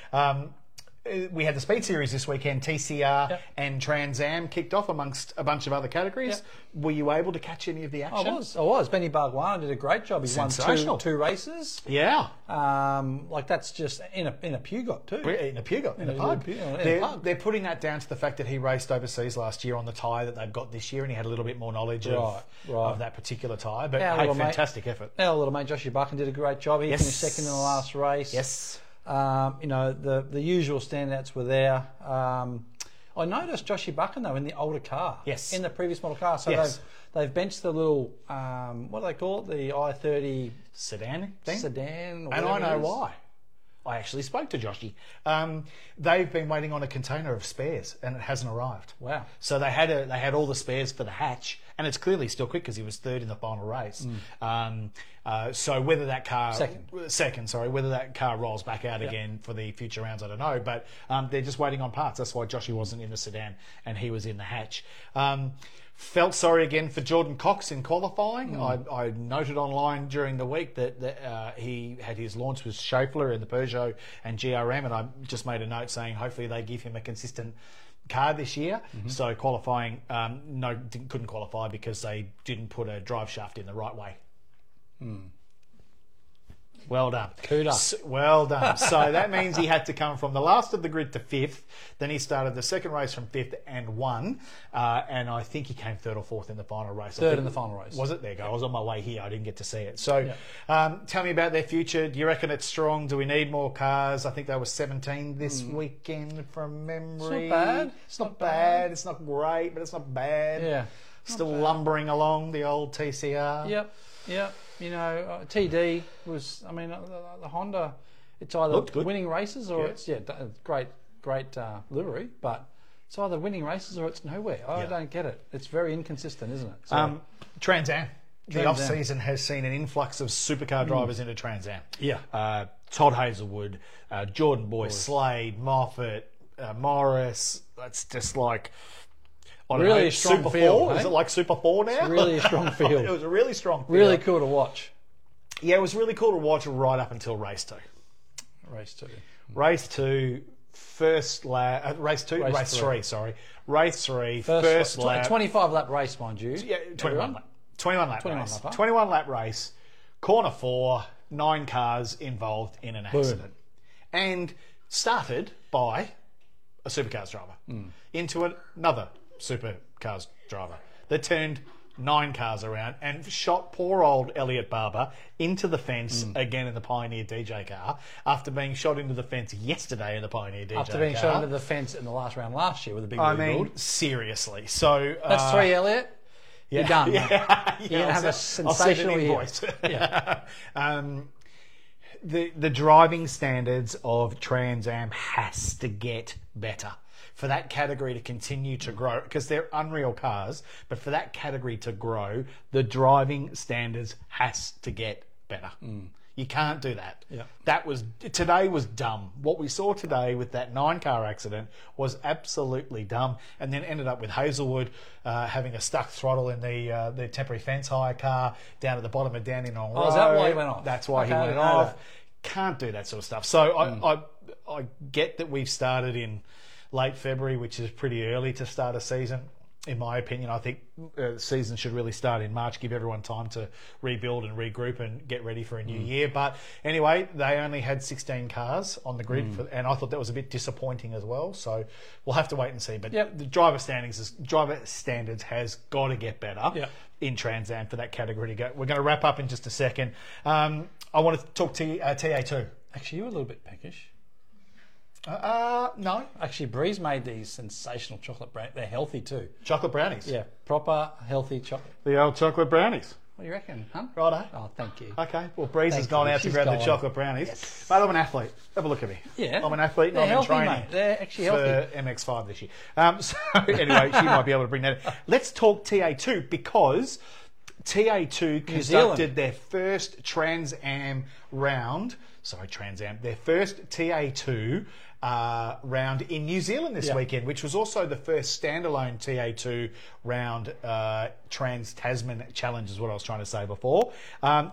We had the Speed Series this weekend, TCR and Trans Am kicked off amongst a bunch of other categories. Yep. Were you able to catch any of the action? I was. Benny Bargwana did a great job. He won two races. Yeah. Like that's just in a Peugeot too. In a Peugeot, in a pub. They're putting that down to the fact that he raced overseas last year on the tyre that they've got this year, and he had a little bit more knowledge of that particular tyre. But fantastic effort. Our little mate Joshie Buchan did a great job. He finished second in the last race. Yes. You know, the usual standouts were there. I noticed Joshie Buchan, though, in the older car. Yes. In the previous model car. So they've benched the little, what do they call it? The i30... Sedan thing? Sedan. And I know why. I actually spoke to Joshie. They've been waiting on a container of spares, and it hasn't arrived. Wow. So they had all the spares for the hatch, and it's clearly still quick because he was third in the final race. So whether that car... Second, whether that car rolls back out again for the future rounds, I don't know. But they're just waiting on parts. That's why Joshie wasn't in the sedan and he was in the hatch. Felt sorry again for Jordan Cox in qualifying. I noted online during the week that he had his launch with Schaeffler in the Peugeot and GRM, and I just made a note saying hopefully they give him a consistent car this year. So qualifying, couldn't qualify because they didn't put a drive shaft in the right way. Well done. Kudos. Well done. So that means he had to come from the last of the grid to fifth. Then he started the second race from fifth and won. And I think he came third or fourth in the final race. Third in the final race. Was it? There you go. I was on my way here. I didn't get to see it. So tell me about their future. Do you reckon it's strong? Do we need more cars? I think they were 17 this weekend from memory. It's not bad. It's not bad. It's not great, but it's not bad. Yeah. Still lumbering along the old TCR. Yep. You know, TD was, I mean, the Honda, it's either winning races or it's, great livery, but it's either winning races or it's nowhere. I don't get it. It's very inconsistent, isn't it? So, Trans Am. The off-season has seen an influx of supercar drivers into Trans Am. Yeah. Todd Hazelwood, Jordan Boyce, Slade, Moffitt, Morris. That's just like... Really a strong field. Is it like Super 4 now? It's really a strong field. It was a really strong field. Really cool to watch. Yeah, it was really cool to watch right up until race 2. Race two. Race two, first lap. Race three. Race three, first lap. 25 lap race, mind you. Yeah, 21 lap race. Corner four, 9 cars involved in an accident. Boom. And started by a supercars driver into another supercars driver that turned 9 cars around and shot poor old Elliot Barber into the fence again in the Pioneer DJ car after being shot into the fence yesterday in the Pioneer DJ car. After being shot into the fence in the last round last year with a big rebuild. Seriously. So, that's 3, Elliot. Yeah. You're done. Yeah. You're going to have a sensational invoice. Yeah. The driving standards of Trans Am has to get better for that category to continue to grow, because they're unreal cars, but for that category to grow, the driving standards has to get better. You can't do that. Yeah. Today was dumb. What we saw today with that 9-car accident was absolutely dumb, and then ended up with Hazelwood having a stuck throttle in the temporary fence hire car down at the bottom of Dandenong Road. Oh, is that why he went off? That's why he went off. Can't do that sort of stuff. So I get that we've started in late February, which is pretty early to start a season. In my opinion, I think the season should really start in March, give everyone time to rebuild and regroup and get ready for a new year. But anyway, they only had 16 cars on the grid, and I thought that was a bit disappointing as well. So we'll have to wait and see. But the driver standards has got to get better in Trans Am for that category to go. We're going to wrap up in just a second. I want to talk to TA2. Actually, you were a little bit peckish. No. Actually, Breeze made these sensational chocolate brownies. They're healthy too. Chocolate brownies? Yeah, proper healthy chocolate. The old chocolate brownies. What do you reckon, huh? Righto. Oh, thank you. Okay, well, Breeze has gone out to grab the chocolate brownies. Yes. Mate, I'm an athlete. Have a look at me. Yeah. I'm an athlete and I'm in training. Mate. They're actually healthy. For MX5 this year. So, anyway, she might be able to bring that in. Let's talk TA2, because TA2 conducted their first Trans Am round. Sorry, Trans Am. Their first TA2 round in New Zealand this weekend, which was also the first standalone TA2 round Trans-Tasman Challenge, is what I was trying to say before.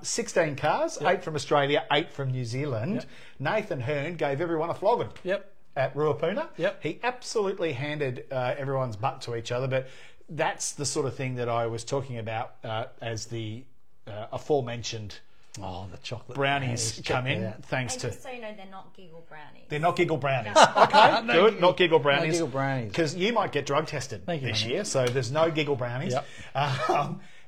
16 cars, 8 from Australia, 8 from New Zealand. Yep. Nathan Hearn gave everyone a flogging at Ruapuna. Yep. He absolutely handed everyone's butt to each other, but that's the sort of thing that I was talking about as the aforementioned the chocolate brownies come in, thanks to... Just so you know, they're not giggle brownies. They're not giggle brownies. Okay, no good. Not giggle brownies. No giggle brownies. Because you might get drug tested this year, so there's no giggle brownies. Yep.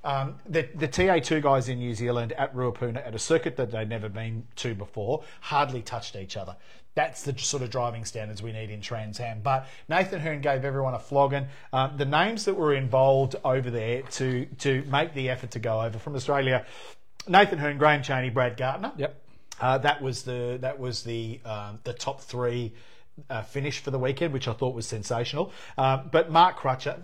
The TA2 guys in New Zealand at Ruapuna, at a circuit that they'd never been to before, hardly touched each other. That's the sort of driving standards we need in Trans Am. But Nathan Hearn gave everyone a flogging. The names that were involved over there to make the effort to go over from Australia... Nathan Hearn, Graham Chaney, Brad Gardner. Yep. That was the top 3 finish for the weekend, which I thought was sensational. But Mark Crutcher,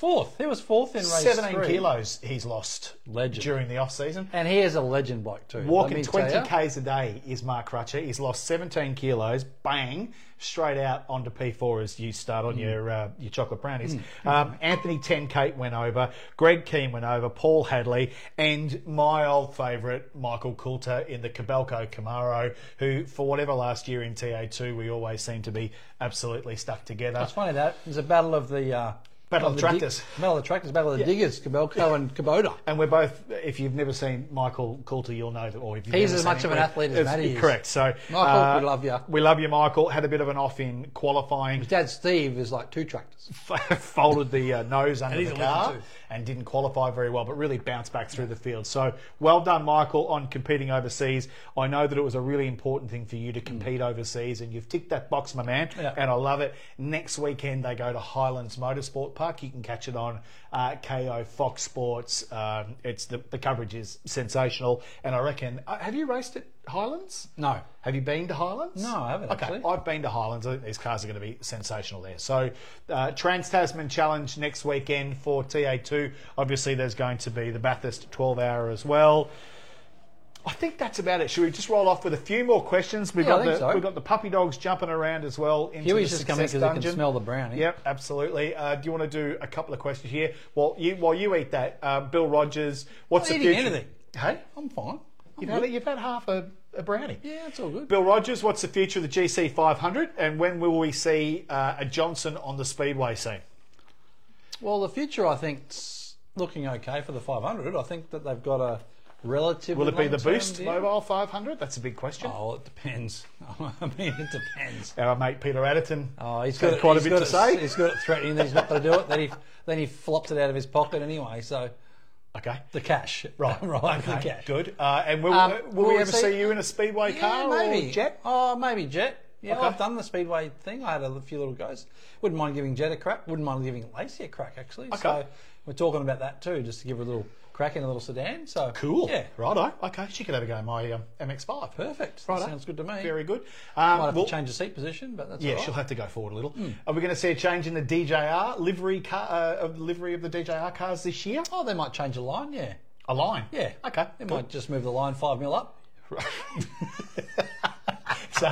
4th. He was 4th in race 17 3. Kilos he's lost during the off season, and he is a legend bloke too. Walking 20 k's a day is Mark Crutcher. He's lost 17 kilos. Bang. Straight out onto P4 as you start on your chocolate brownies. Anthony Tenkate went over, Greg Keane went over, Paul Hadley, and my old favourite, Michael Coulter in the Kibelco Camaro, who for whatever last year in TA2, we always seem to be absolutely stuck together. It's funny that. It was a battle of the... Battle of the Diggers, Kibelco and Kubota. And we're both, if you've never seen Michael Coulter, you'll know that. Or if you've He's as much of an athlete as Matty is. Correct. So, Michael, we love you. We love you, Michael. Had a bit of an off in qualifying. His dad, Steve, is like 2 tractors. Folded the nose under the car and didn't qualify very well, but really bounced back through the field. So, well done, Michael, on competing overseas. I know that it was a really important thing for you to compete overseas, and you've ticked that box, my man, and I love it. Next weekend, they go to Highlands Motorsport Park. You can catch it on KO Fox Sports. It's the coverage is sensational, and I reckon... have you raced at Highlands? No. Have you been to Highlands? No, I haven't actually. Okay, I've been to Highlands. I think these cars are going to be sensational there. So, Trans-Tasman Challenge next weekend for TA2. Obviously, there's going to be the Bathurst 12-hour as well. I think that's about it. Should we just roll off with a few more questions? We've got the puppy dogs jumping around as well. Huey's just coming because he can smell the brownie. Yep, absolutely. Do you want to do a couple of questions here? While you eat that, Bill Rogers, what's the future? Hey, I'm fine. You've had half a brownie. Yeah, it's all good. Bill Rogers, what's the future of the GC500 and when will we see a Johnson on the speedway scene? Well, the future, I think, is looking okay for the 500. I think that they've got a relatively... Will it be the Boost deal? Mobile 500? That's a big question. Oh, it depends. I mean, it depends. Our mate Peter Adderton he's got quite a bit to say. He's got it threatening that he's not going to do it. Then he flopped it out of his pocket anyway, so... Okay. The cash. Right. Right. Okay. The cash. Good. And will we ever see you in a speedway car or jet? Oh, maybe jet. Yeah, okay. I've done the speedway thing. I had a few little goes. Wouldn't mind giving Jet a crack. Wouldn't mind giving Lacey a crack, actually. Okay. So we're talking about that too, just to give her a little crack in a little sedan. So cool. Yeah. Righto. Okay. She could have a go in my MX-5. Perfect. Righto. That sounds good to me. Very good. Might have to change the seat position, but that's all right. She'll have to go forward a little. Mm. Are we going to see a change in the DJR livery of the DJR cars this year? Oh, they might change a line. Yeah. A line. Yeah. Okay. They might just move the line 5mm up. Right. So,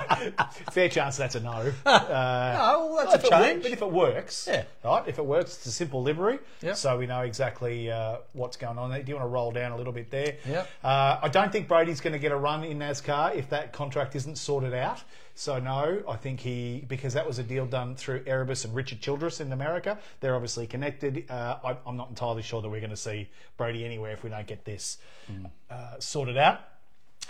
fair chance that's a no. No, well, that's a change. But if it works, right? If it works, it's a simple livery. Yep. So we know exactly what's going on there. Do you want to roll down a little bit there? Yep. I don't think Brody's going to get a run in NASCAR if that contract isn't sorted out. So no, I think because that was a deal done through Erebus and Richard Childress in America. They're obviously connected. I'm not entirely sure that we're going to see Brody anywhere if we don't get this sorted out.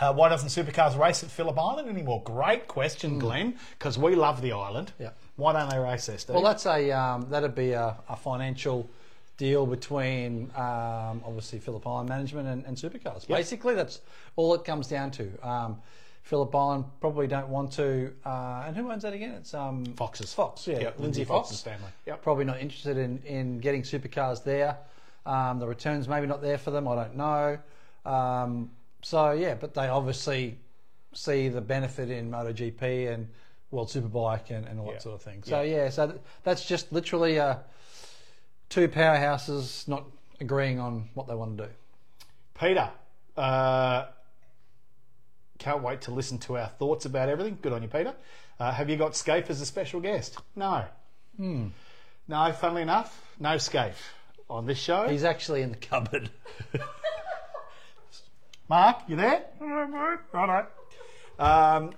Why doesn't Supercars race at Phillip Island anymore? Great question, Glenn, because we love the island. Yeah. Why don't they race there, Steve? Well, that's that'd be a financial deal between, obviously, Phillip Island management and Supercars. Yep. Basically, that's all it comes down to. Phillip Island probably don't want to... and who owns that again? It's Fox's. Fox, yeah. Yep. Lindsay Fox's family. Yep. Probably not interested in getting Supercars there. The return's maybe not there for them. I don't know. So, yeah, but they obviously see the benefit in MotoGP and World Superbike and all that sort of thing. So, that's just literally two powerhouses not agreeing on what they want to do. Peter, can't wait to listen to our thoughts about everything. Good on you, Peter. Have you got Scaife as a special guest? No. Mm. No, funnily enough, no Scaife on this show. He's actually in the cupboard. Mark, you there? Righto.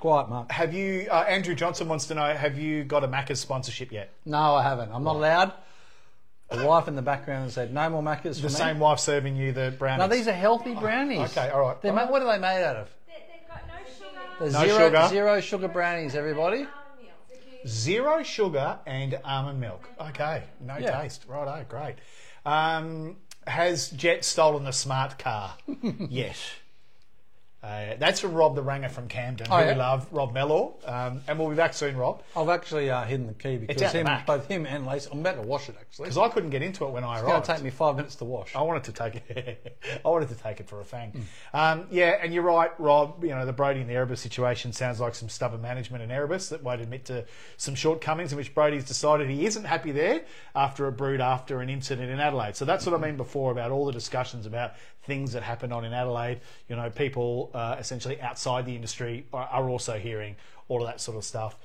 Quiet, Mark. Have you? Andrew Johnson wants to know: have you got a Macca's sponsorship yet? No, I haven't. I'm not allowed. The wife in the background said, "No more Macca's." The same wife serving you the brownies. No, these are healthy brownies. Okay, all right. What are they made out of? They've got no sugar. Zero sugar brownies, everybody. Zero sugar and almond milk. Okay, no taste. Righto, great. Has Jet stolen the smart car? Yes. That's from Rob the Ranger from Camden, who we love, Rob Mellor. And we'll be back soon, Rob. I've actually hidden the key because both him and Lacey... I'm about to wash it, actually. Because I couldn't get into it when I arrived. It's going to take me 5 minutes to wash. I wanted to take it for a fang. Mm. Yeah, and you're right, Rob. You know, the Brody and the Erebus situation sounds like some stubborn management in Erebus that won't admit to some shortcomings in which Brody's decided he isn't happy there after an incident in Adelaide. So that's what I mean before about all the discussions about things that happened in Adelaide. You know, people essentially outside the industry are also hearing all of that sort of stuff.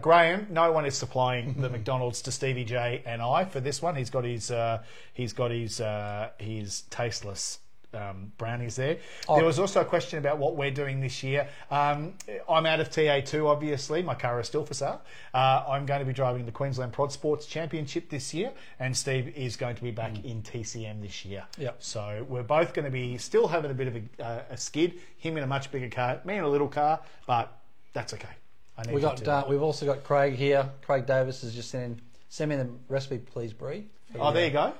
Graham, no one is supplying the McDonald's to Stevie J and I for this one. He's got his tasteless brownies there. There was also a question about what we're doing this year. I'm out of TA2, obviously. My car is still for sale. I'm going to be driving the Queensland Prod Sports Championship this year, and Steve is going to be back in TCM this year. Yep. So we're both going to be still having a bit of a skid. Him in a much bigger car, me in a little car, but that's okay. We've also got Craig here. Craig Davis has just sent me the recipe, please, Bree. There you go.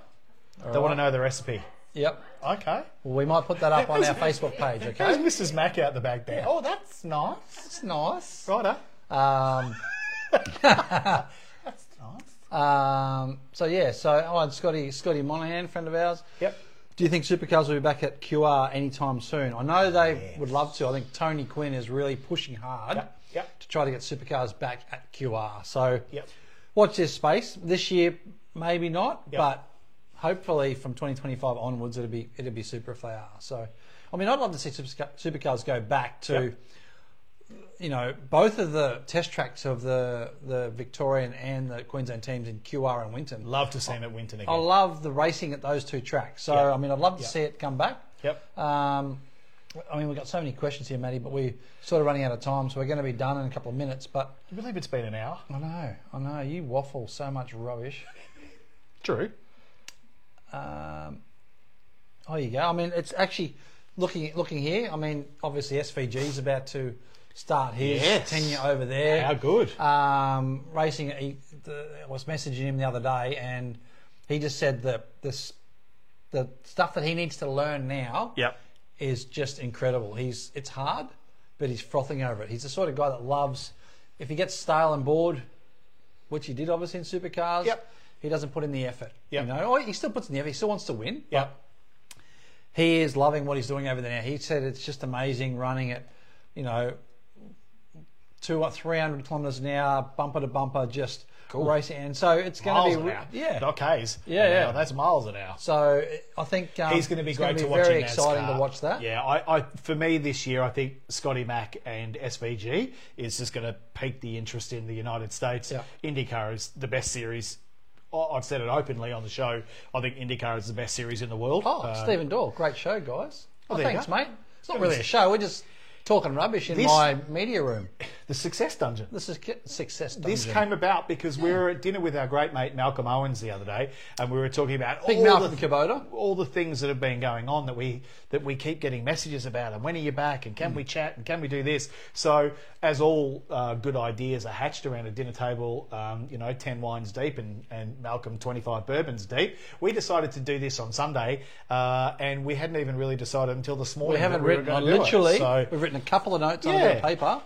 They want to know the recipe. Yep. Okay. Well, we might put that up on our Facebook page, okay? There's Mrs. Mack out the back there. Oh, that's nice. That's nice. Righto. That's nice. Scotty Monaghan, friend of ours. Yep. Do you think Supercars will be back at QR anytime soon? I know they would love to. I think Tony Quinn is really pushing hard to try to get Supercars back at QR. So watch this space. This year, maybe not, but... hopefully, from 2025 onwards, it'll be super if they are. So, I mean, I'd love to see Supercars go back to, you know, both of the test tracks of the Victorian and the Queensland teams in QR and Winton. Love to see them at Winton again. I love the racing at those two tracks. So, I mean, I'd love to see it come back. Yep. I mean, we've got so many questions here, Matty, but we're sort of running out of time, so we're going to be done in a couple of minutes. But you believe it's been an hour? I know. You waffle so much rubbish. True. Oh, you go. I mean, it's actually looking here. I mean, obviously SVG's about to start his tenure over there. How good! Racing. I was messaging him the other day, and he just said that the stuff that he needs to learn now. Yep. Is just incredible. It's hard, but he's frothing over it. He's the sort of guy that loves, if he gets stale and bored, which he did obviously in supercars, yep. He doesn't put in the effort. Yep. You know, he still puts in the effort. He still wants to win. Yep. He is loving what he's doing over there now. He said it's just amazing running at, 200 or 300 kilometres an hour, bumper to bumper, just cool. Racing. And so it's going to be miles an hour. Yeah, not K's. Yeah, that's miles an hour. So I think he's going to be great to watch. Very exciting to watch that. Yeah, for me this year, I think Scotty Mack and SVG is just going to pique the interest in the United States. Yeah. IndyCar is the best series. I've said it openly on the show. I think IndyCar is the best series in the world. Oh, Stephen Dorr, great show, guys. Oh, thanks, mate. It's not really a show. We're just talking rubbish in my media room. The Success Dungeon. This is Success Dungeon. This came about because we were at dinner with our great mate Malcolm Owens the other day, and we were talking about all the things that have been going on that we keep getting messages about, and when are you back, and can we chat, and can we do this? So as all good ideas are hatched around a dinner table, 10 wines deep and Malcolm 25 bourbons deep, we decided to do this on Sunday, and we hadn't even really decided until this morning. We haven't written on literally. So we've written a couple of notes on a bit of paper,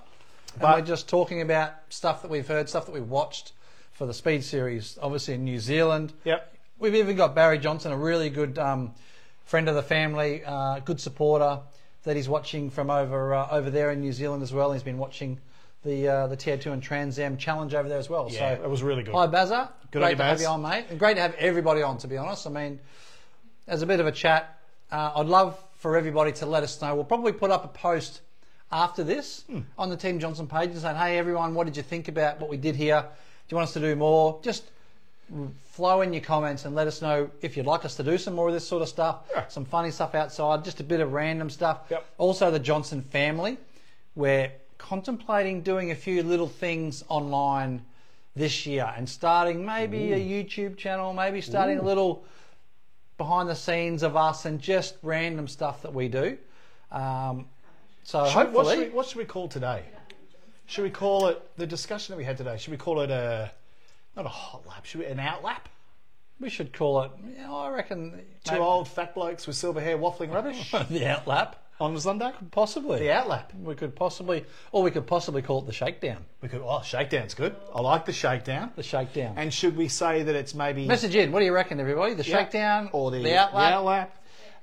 but we're just talking about stuff that we've heard, stuff that we've watched for the Speed Series, obviously in New Zealand. Yep. We've even got Barry Johnson, a really good friend of the family, good supporter, that he's watching from over there in New Zealand as well. He's been watching the TR2 and Trans Am Challenge over there as well. Yeah, so it was really good. Hi, Bazza. Great to have you on, mate. And great to have everybody on, to be honest. I mean, as a bit of a chat, I'd love for everybody to let us know. We'll probably put up a post after this on the Team Johnson page and saying, hey everyone, what did you think about what we did here? Do you want us to do more? Just flow in your comments and let us know if you'd like us to do some more of this sort of stuff, some funny stuff outside, just a bit of random stuff. Yep. Also the Johnson family, we're contemplating doing a few little things online this year and starting maybe a YouTube channel, maybe starting a little behind the scenes of us and just random stuff that we do. So hopefully, what should we call today? Should we call it the discussion that we had today? Should we call it not a hot lap? Should we an out lap? We should call it. I reckon two old fat blokes with silver hair waffling rubbish. The out lap on Sunday, possibly. The out lap. We could possibly call it the shakedown. We could. Oh, shakedown's good. I like the shakedown. The shakedown. And should we say that it's maybe message in? What do you reckon, everybody? The shakedown or the out lap? The out lap.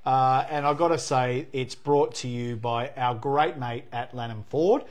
And I've got to say, it's brought to you by our great mate at Lanham Ford.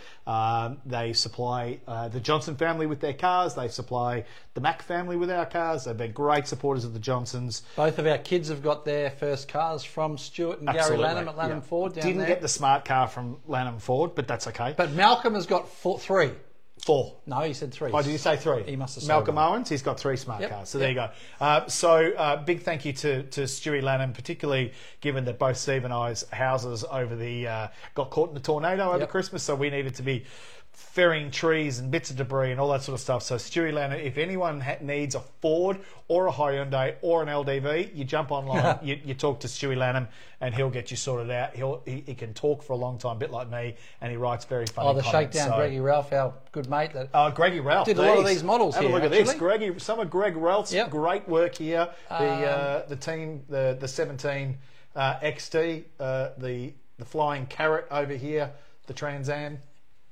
They supply the Johnson family with their cars. They supply the Mack family with our cars. They've been great supporters of the Johnsons. Both of our kids have got their first cars from Stuart and Gary Lanham at Lanham Ford. Didn't get the smart car from Lanham Ford, but that's okay. But Malcolm has got three. Four. No, he said three. Oh, did you say three? He must have said Malcolm Owens, he's got three smart cars. So there you go. Big thank you to Stewie Lanham, particularly given that both Steve and I's houses got caught in a tornado over Christmas, so we needed to be ferrying trees and bits of debris and all that sort of stuff. So Stewie Lanham, if anyone needs a Ford or a Hyundai or an LDV, you jump online, you talk to Stewie Lanham, and he'll get you sorted out. He can talk for a long time, a bit like me, and he writes very funny comments. Oh, the shakedown, so. Greggy Ralph, our good mate. Greggy Ralph did a lot of these models. Have a look at this, Greggy. Some of Greg Ralph's great work here. The team, the 17 XT, the flying carrot over here, the Trans Am.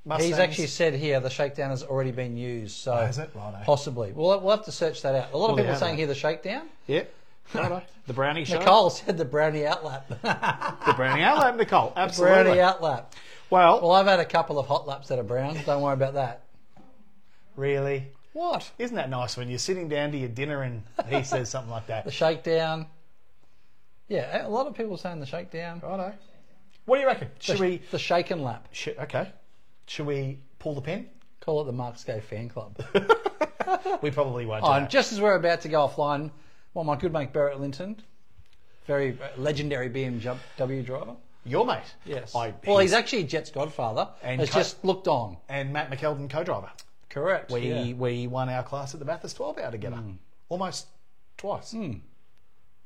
Mustangs. He's actually said here the shakedown has already been used, so possibly. We'll have to search that out. A lot of people are saying here the shakedown. Yeah. Righto. The brownie show. Nicole said the brownie outlap. The brownie outlap, Nicole. Absolutely. The brownie outlap. Well, I've had a couple of hot laps that are brown. Don't worry about that. Really? What? Isn't that nice when you're sitting down to your dinner and he says something like that? The shakedown. Yeah, a lot of people are saying the shakedown. Righto. What do you reckon? The shaken lap. Okay. Should we pull the pin? Call it the Mark Scaife Fan Club. We probably won't do that. Just as we're about to go offline, my good mate Barrett Linton, very legendary BMW driver, Your mate. Yes. Well, he's actually Jet's godfather. And has just looked on. And Matt McKeldin, co-driver. Correct. We won our class at the Bathurst 12 hour together. Mm. Almost twice. Mm.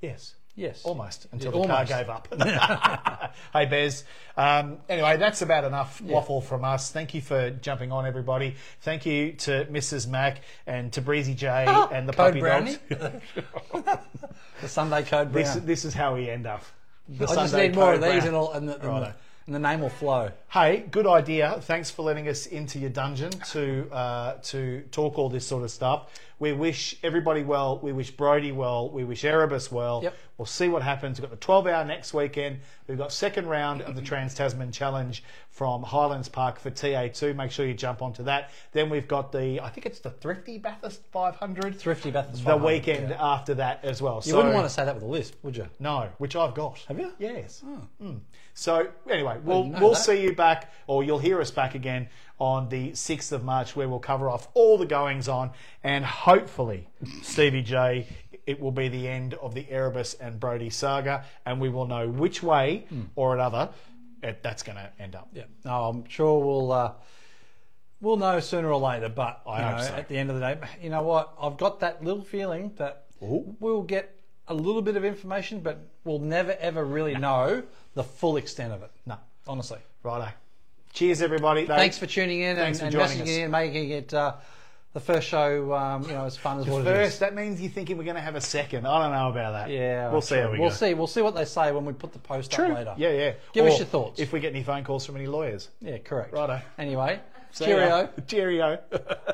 Yes. Yes. Almost. Until the car gave up. Hey, Bez. Anyway, that's about enough waffle from us. Thank you for jumping on, everybody. Thank you to Mrs. Mack and to Breezy J and the Puppy Brownie. Dogs. The Sunday Code Brown. This is how we end up. I just need more of these and the name will flow. Hey, good idea. Thanks for letting us into your dungeon to talk all this sort of stuff. We wish everybody well. We wish Brody well. We wish Erebus well. Yep. We'll see what happens. We've got the 12-hour next weekend. We've got second round of the Trans-Tasman Challenge from Highlands Park for TA2. Make sure you jump onto that. Then we've got the, I think it's the Thrifty Bathurst 500. Thrifty Bathurst 500. The weekend after that as well. You wouldn't want to say that with a lisp, would you? No, which I've got. Have you? Yes. Oh. Mm. So anyway, we'll see you back, or you'll hear us back again on the 6th of March, where we'll cover off all the goings on, and hopefully, Stevie J, it will be the end of the Erebus and Brody saga, and we will know which way or another that's going to end up. Yeah, no, I'm sure we'll know sooner or later. But I hope so. At the end of the day, you know what? I've got that little feeling that we'll get a little bit of information, but we'll never ever really know the full extent of it. No, honestly. Righto. Cheers, everybody. Thanks for tuning in and messaging in, making it the first show as fun as what it is. First, that means you're thinking we're going to have a second. I don't know about that. Yeah, we'll see how we go. We'll see what they say when we put the post up later. Yeah, yeah. Give us your thoughts. If we get any phone calls from any lawyers. Yeah, correct. Righto. Anyway, cheerio. Cheerio.